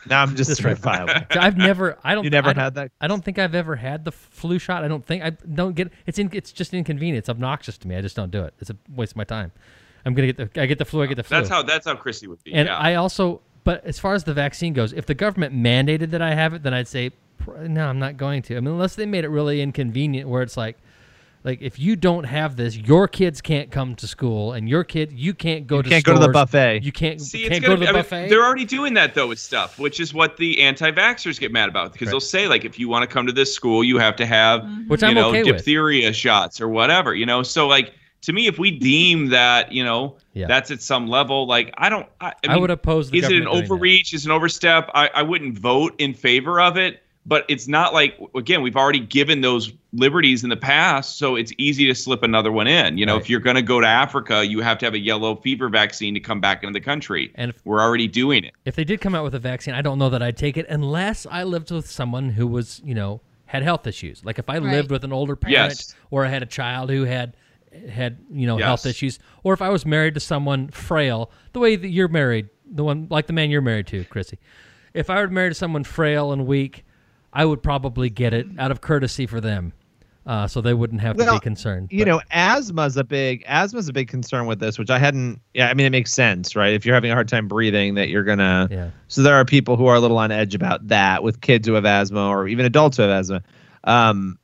No, I'm just certifiable. I've never, I don't, you never I don't, had that. I don't think I've ever had the flu shot. I don't think I don't get it's in, it's just inconvenient. It's obnoxious to me. I just don't do it. It's a waste of my time. I'm going to get the, I get the flu. I get the flu. That's how, that's how Krissy would be. And yeah. I also, but as far as the vaccine goes, if the government mandated that I have it, then I'd say, no, I'm not going to. I mean, unless they made it really inconvenient where it's like, like if you don't have this, your kids can't come to school, and your kid you can't go you to can't stores, go to the buffet. You can't, See, can't go to the I buffet. Mean, they're already doing that though with stuff, which is what the anti-vaxxers get mad about because right. they'll say like, if you want to come to this school, you have to have mm-hmm. which you I'm know okay diphtheria with. shots or whatever, you know. So like to me, if we deem that you know yeah. that's at some level, like I don't, I, I, I mean, would oppose. The is it an overreach? That. Is it an overstep? I, I wouldn't vote in favor of it. But it's not like, again, we've already given those liberties in the past, so it's easy to slip another one in. You know, right. if you're going to go to Africa, you have to have a yellow fever vaccine to come back into the country. And if, we're already doing it. If they did come out with a vaccine, I don't know that I'd take it unless I lived with someone who was, you know, had health issues. Like if I right. lived with an older parent yes. or I had a child who had, had you know, yes. health issues, or if I was married to someone frail, the way that you're married, the one like the man you're married to, Krissy. If I were married to someone frail and weak, I would probably get it out of courtesy for them, uh, so they wouldn't have well, to be concerned. You but. know, asthma's a big asthma's a big concern with this, which I hadn't. Yeah, I mean, it makes sense, right? If you're having a hard time breathing, that you're gonna. Yeah. So there are people who are a little on edge about that with kids who have asthma or even adults who have asthma. Um,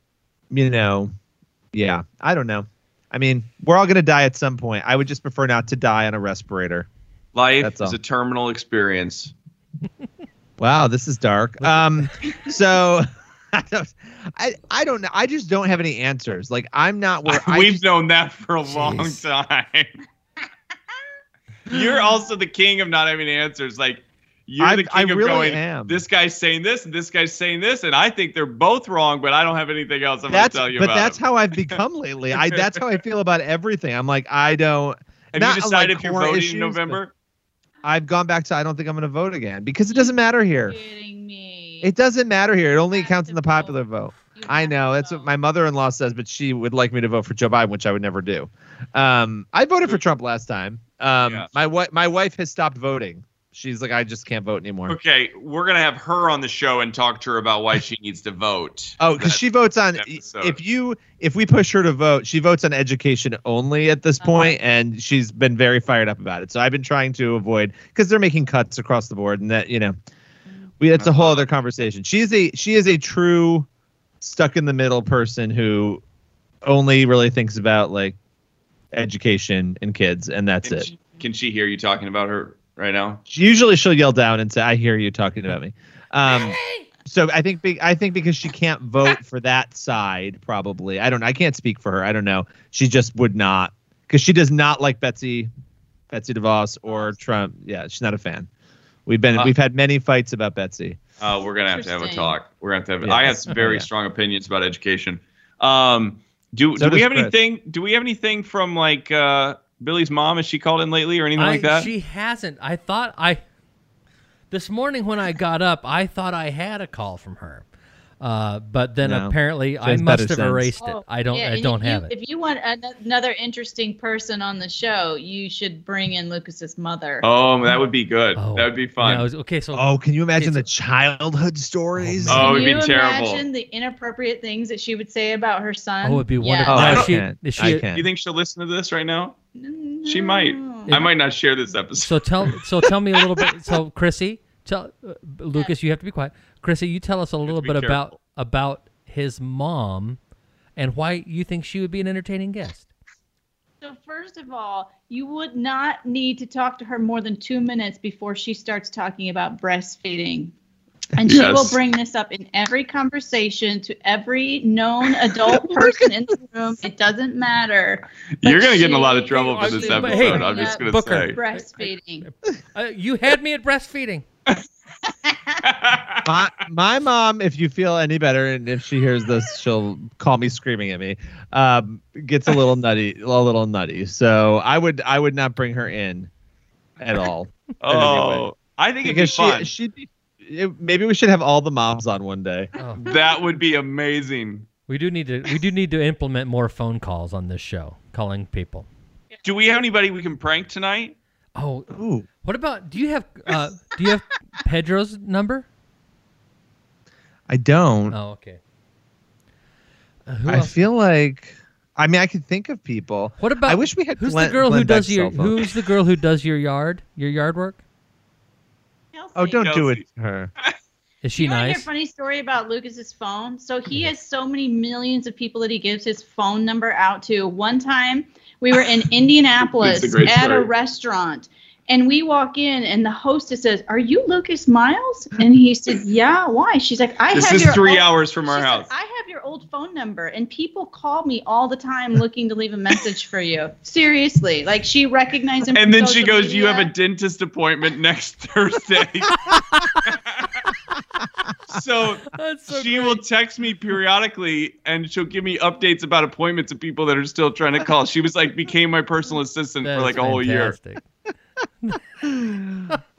you know, yeah, I don't know. I mean, we're all gonna die at some point. I would just prefer not to die on a respirator. Life That's is all. a terminal experience. Wow, this is dark. Um, so I don't, I, I don't know. I just don't have any answers. Like I'm not where I, I we've just, known that for a geez. long time. You're also the king of not having answers. Like you're I, the king I of really going. Am. This guy's saying this, and this guy's saying this, and I think they're both wrong. But I don't have anything else I'm that's, gonna tell you but about. But that's him. how I've become lately. I that's how I feel about everything. I'm like I don't. Have not, you decided like, if you're voting issues, in November? But, I've gone back to I don't think I'm going to vote again because it doesn't matter here. Are you kidding me? It doesn't matter here. It only counts in the popular vote. I know. That's what my mother-in-law says, but she would like me to vote for Joe Biden, which I would never do. Um, I voted for Trump last time. Um, yeah. My wife, my wife has stopped voting. She's like, I just can't vote anymore. Okay, we're going to have her on the show and talk to her about why she needs to vote. Oh, because she votes on episode. if you if we push her to vote, she votes on education only at this point, uh-huh. and she's been very fired up about it. So I've been trying to avoid because they're making cuts across the board, and that you know, we that's a whole other conversation. She is a she is a true stuck in the middle person who only really thinks about like education and kids, and that's can it. She, can she hear you talking about her? Right now, usually she'll yell down and say, "I hear you talking about me." Um, so I think be- I think because she can't vote for that side, probably I don't. I can't speak for her. I don't know. She just would not because she does not like Betsy, Betsy DeVos or Trump. Yeah, she's not a fan. We've been uh, we've had many fights about Betsy. Oh, uh, we're gonna have to have a talk. We're gonna have to have. Yeah. I have some very yeah. strong opinions about education. Um, do so do we have Chris. anything? Do we have anything from like? Uh, Billy's mom, has she called in lately or anything I, like that? She hasn't. I thought I This morning when I got up, I thought I had a call from her. Uh, but then no. apparently I must have sense. erased it. Oh, I don't. Yeah, I don't you, have it. If you want another interesting person on the show, you should bring in Lucas's mother. Oh, that would be good. Oh, that would be fun. Yeah, was, okay, so oh, can you imagine the childhood stories? Oh, oh it'd be terrible. Can you imagine the inappropriate things that she would say about her son? Oh, it'd be wonderful. Yeah. Oh, I she, can't. Is she, I can't. You think she'll listen to this right now? No. She might. It, I might not share this episode. So tell. So tell me a little bit. So Krissy, tell uh, Lucas, you have to be quiet. Krissy, you tell us a little bit careful. about about his mom and why you think she would be an entertaining guest. So first of all, you would not need to talk to her more than two minutes before she starts talking about breastfeeding. And yes. she will bring this up in every conversation to every known adult person in the room. It doesn't matter. You're going to get in a lot of trouble for this episode. Hey, I'm just going to say. Breastfeeding. Uh, you had me at breastfeeding. my, my mom, if you feel any better, and if she hears this, she'll call me screaming at me. Um, gets a little nutty, a little nutty. So I would, I would not bring her in at all. Oh, anyway. I think it'd be fun. She, she'd be, it, maybe we should have all the moms on one day. Oh. That would be amazing. We do need to, we do need to implement more phone calls on this show, calling people. Do we have anybody we can prank tonight? Oh, ooh. What about, do you have uh, do you have Pedro's number? I don't. Oh, okay. Uh, I else? feel like, I mean, I can think of people. What about? I wish we had. Who's Glenn, the girl Glenn who Beck's does your? Who's the girl who does your yard? Your yard work? Kelsey. Oh, don't Kelsey. do it to her. Is she you nice? You want to hear a funny story about Lucas's phone? So he has so many millions of people that he gives his phone number out to. One time, we were in Indianapolis a at story. a restaurant. And we walk in, and the hostess says, "Are you Lucas Miles?" And he said, "Yeah, why?" She's like, "I this have is your three old, hours from our house. Said, I have your old phone number, and people call me all the time looking to leave a message for you." Seriously, like she recognized him. And then she goes, media. "You have a dentist appointment next Thursday." So, so she great. will text me periodically, and she'll give me updates about appointments of people that are still trying to call. She was like, became my personal assistant that for like a whole fantastic. year.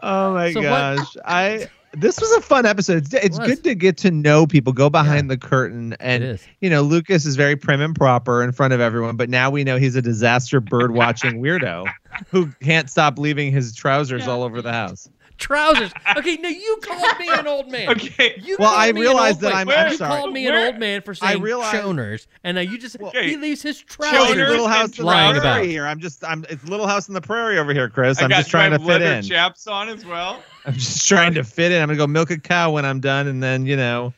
Oh my so gosh! What? I this was a fun episode. It's, it's it good to get to know people, go behind yeah. the curtain, and you know Lucas is very prim and proper in front of everyone, but now we know he's a disaster bird watching weirdo who can't stop leaving his trousers all over the house. Trousers. Okay, now you called me an old man. Okay. You well, I realized that I'm, I'm sorry. You called me Where? an old man for saying choners, and now you just well, he leaves his trousers Little House lying about here. I'm just I'm it's Little House on the Prairie over here, Chris. I'm just trying to fit in. Chaps on as well. I'm just trying to fit in. I'm gonna go milk a cow when I'm done, and then you know,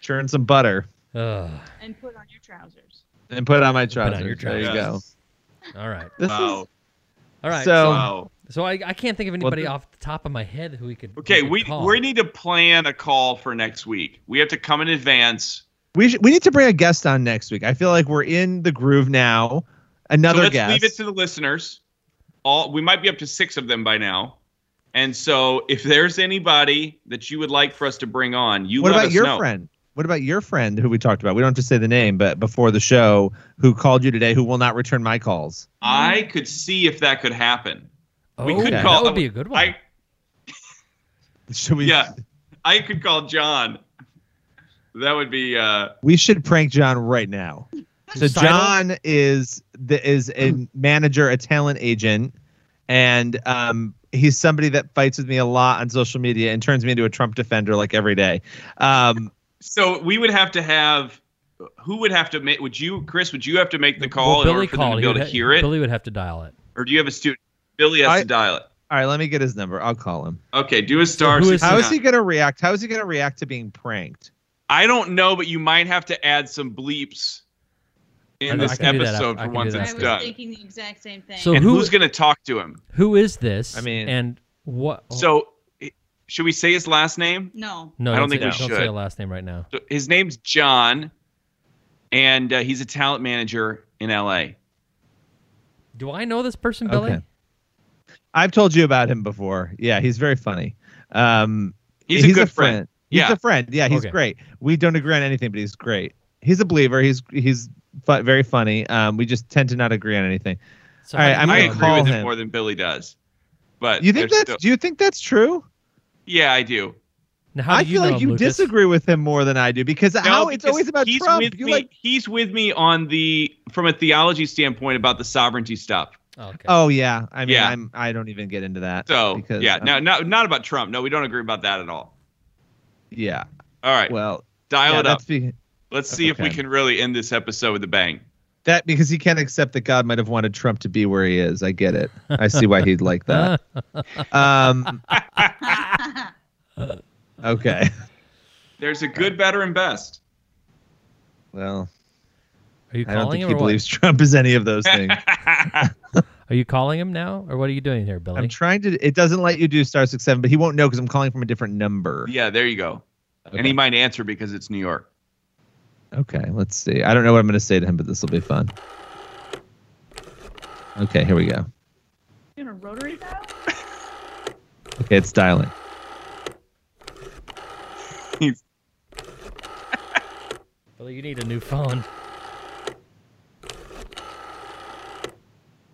churn some butter. Ugh. And put on your trousers. And put on my trousers. Put on your trousers. There yes. you go. All right. This wow. is. All right. So. Wow. So I, I can't think of anybody well, the, off the top of my head who we could Okay, who we, could call. we need to plan a call for next week. We have to come in advance. We sh- we need to bring a guest on next week. I feel like we're in the groove now. Another so let's guest. Let's leave it to the listeners. All we might be up to six of them by now. And so if there's anybody that you would like for us to bring on, you what let us know. What about your friend? What about your friend who we talked about? We don't have to say the name, but before the show, who called you today, who will not return my calls? I could see if that could happen. Oh, we could yeah, call, that would be a good one. I, should we? Yeah, I could call John. That would be. Uh, we should prank John right now. So John is the, is a manager, a talent agent, and um, he's somebody that fights with me a lot on social media and turns me into a Trump defender like every day. Um, so we would have to have. Who would have to make? Would you, Chris? Would you have to make the call in order for them to be able to hear it? Billy would have to dial it. Or do you have a student? Billy has I, to dial it. All right, let me get his number. I'll call him. Okay, do a star. So is how is he going to react? How is he going to react to being pranked? I don't know, but you might have to add some bleeps in this episode for once it's done. I was thinking the exact same thing. So and who, who's going to talk to him? Who is this? I mean, and what? Oh. So should we say his last name? No. No, I don't think we should. Don't say the last name right now. So his name's John, and uh, he's a talent manager in L A. Do I know this person, Billy? Okay. I've told you about him before. Yeah, he's very funny. Um, he's, he's a good a friend. friend. He's yeah. a friend. Yeah, he's okay. great. We don't agree on anything, but he's great. He's a believer. He's he's fu- very funny. Um, we just tend to not agree on anything. So All right, I'm I agree call with him more than Billy does. But you think that's? Still... Do you think that's true? Yeah, I do. Now, how do I you feel know like him, you Lucas? Disagree with him more than I do because no, how because it's always about he's Trump. With you me, like... He's with me on the from a theology standpoint about the sovereignty stuff. Oh, okay. Oh yeah, I mean, yeah. I'm, I don't even get into that. So because, yeah, um, no, not not about Trump. No, we don't agree about that at all. Yeah. All right. Well, dial yeah, it up. Be... Let's see okay. if we can really end this episode with a bang. That because he can't accept that God might have wanted Trump to be where he is. I get it. I see why he'd like that. Um, okay. There's a good, better, and best. Well, are you calling I don't think him he believes what? Trump is any of those things. Are you calling him now, or what are you doing here, Billy? I'm trying to. It doesn't let you do star six seven, but he won't know because I'm calling from a different number. Yeah, there you go. Okay. And he might answer because it's New York. Okay, let's see. I don't know what I'm going to say to him, but this will be fun. Okay, here we go. You going to rotary dial? Okay, it's dialing. Well, you need a new phone. Let's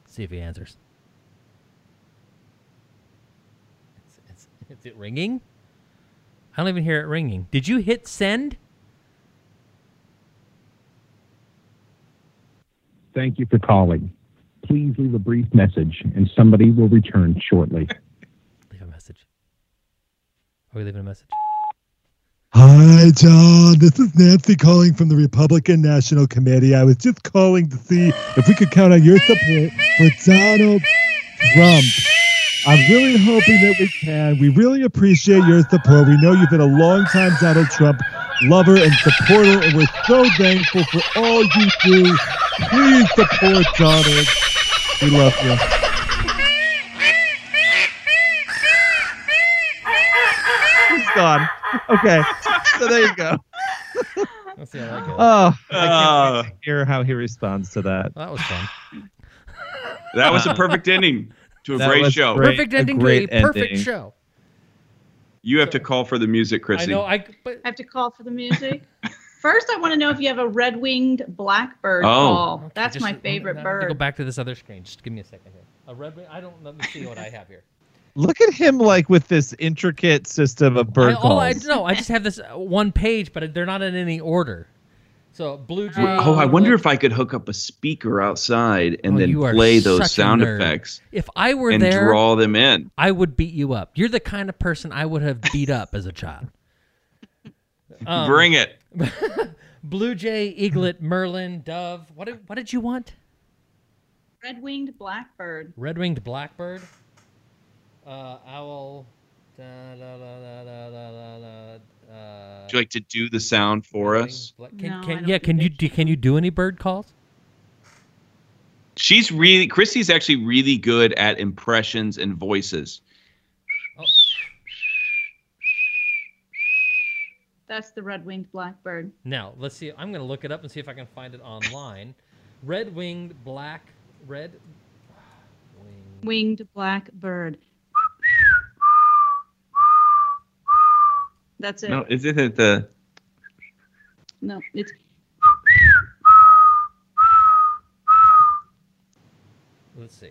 see if he answers. It's, it's, is it ringing? I don't even hear it ringing. Did you hit send? Thank you for calling. Please leave a brief message, and somebody will return shortly. Leave a message. Are we leaving a message? Hi, John. This is Nancy calling from the Republican National Committee. I was just calling to see if we could count on your support for Donald Trump. I'm really hoping that we can. We really appreciate your support. We know you've been a long-time Donald Trump lover and supporter, and we're so thankful for all you do. Please support Donald. We love you. He's gone. Okay. So there you go. Let's see how that goes. Oh, I can't uh, wait to hear how he responds to that. That was fun. That was a perfect ending to a that great show. Great, perfect ending a great to a perfect ending. Show. You have to call for the music, Krissy. I know. I, but... I have to call for the music. First, I want to know if you have a red-winged blackbird oh. call. That's just, my favorite I, I bird. Go back to this other screen. Just give me a second here. A red-winged. I don't. Let me see what I have here. Look at him, like with this intricate system of bird I, calls. Oh, I no, I just have this one page, but they're not in any order. So blue jay. Oh, I wonder if I could hook up a speaker outside and oh, then play those sound effects. If I were and there, draw them in. I would beat you up. You're the kind of person I would have beat up as a child. Um, Bring it. Blue jay, eaglet, merlin, dove. What did, what did you want? Red-winged blackbird. Red-winged blackbird. Uh, owl. Da, da, da, da, da, da, da, da, uh, would you like to do the sound for us? Black, can, no, can, yeah, can you do, can you do any bird calls? She's really Krissy's actually really good at impressions and voices. Oh. That's the red-winged blackbird. Now, let's see. I'm going to look it up and see if I can find it online. Red-winged black... Red... Winged, winged blackbird. That's it. No, isn't it the... No, it's... Let's see.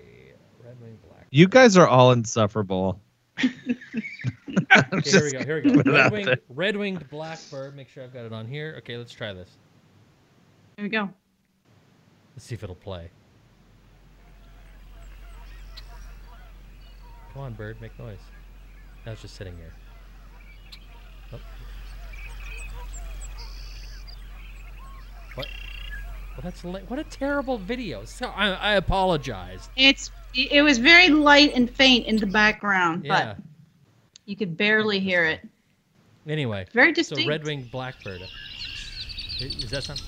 Red-winged blackbird. You guys are all insufferable. Okay, here we go. Here we go. Red winged, red winged blackbird. Make sure I've got it on here. Okay, let's try this. Here we go. Let's see if it'll play. Come on, bird, make noise. Now it's just sitting here. Oh. What? Well, that's what a terrible video. So I, I apologize. It's it was very light and faint in the background, yeah. but. You could barely hear it. Anyway, very distinct. So red-winged blackbird. Is that something?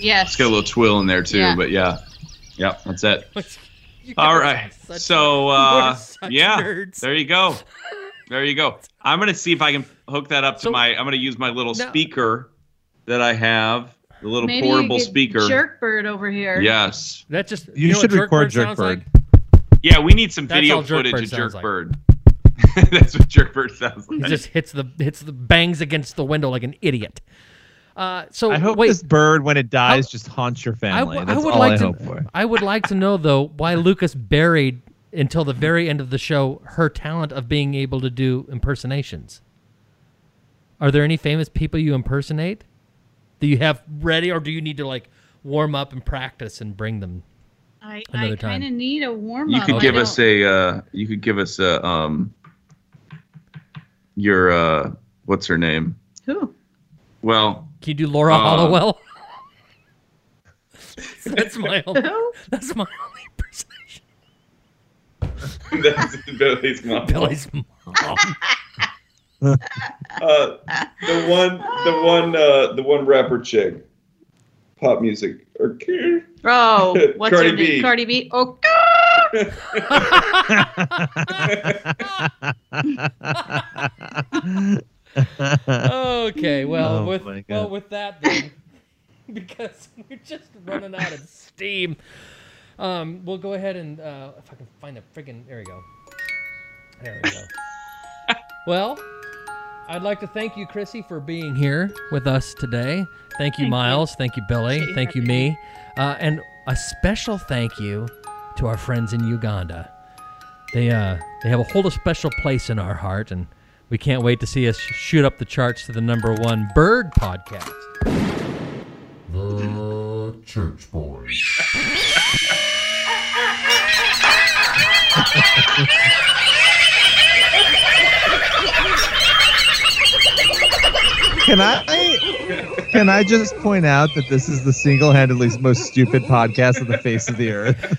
Yes. It's got a little twill in there too, yeah. but yeah, yeah, that's it. All right, so uh, yeah, nerds. There you go, there you go. I'm gonna see if I can hook that up to so, my. I'm gonna use my little no. speaker that I have. The little Maybe portable you speaker. Jerkbird over here. Yes. That just you, you know should jerk record Jerkbird. Like? Yeah, we need some That's video footage of Jerkbird. Like. That's what Jerkbird sounds like. He just hits the hits the bangs against the window like an idiot. Uh, so I hope wait, this bird, when it dies, I, just haunts your family. I, That's I would all like I to, hope for. I would like to know, though, why Lucas buried until the very end of the show her talent of being able to do impersonations. Are there any famous people you impersonate that you have ready, or do you need to like warm up and practice and bring them? I, I kind of need a warm up. You could give us a. Uh, you could give us a. Um, your uh, what's her name? Who? Well, can you do Laura uh, Hallowell? That's my only. That's my only impersonation. That's Billy's mom. Billy's mom. uh, the one, the one, uh, the one rapper chick, pop music. Okay. Oh, what's Cardi her name? B. Cardi B. Oh. Okay. Well, oh, with well with that, then, because we're just running out of steam, um, we'll go ahead and uh, if I can find a friggin' there we go, there we go. Well, I'd like to thank you, Krissy, for being here with us today. Thank you, thank Miles. You. Thank you, Billy. She thank you, me. Uh, and a special thank you to our friends in Uganda. They uh, they have a whole special place in our heart, and we can't wait to see us shoot up the charts to the number one bird podcast. The Church Boys. Can I can I just point out that this is the single-handedly most stupid podcast on the face of the earth?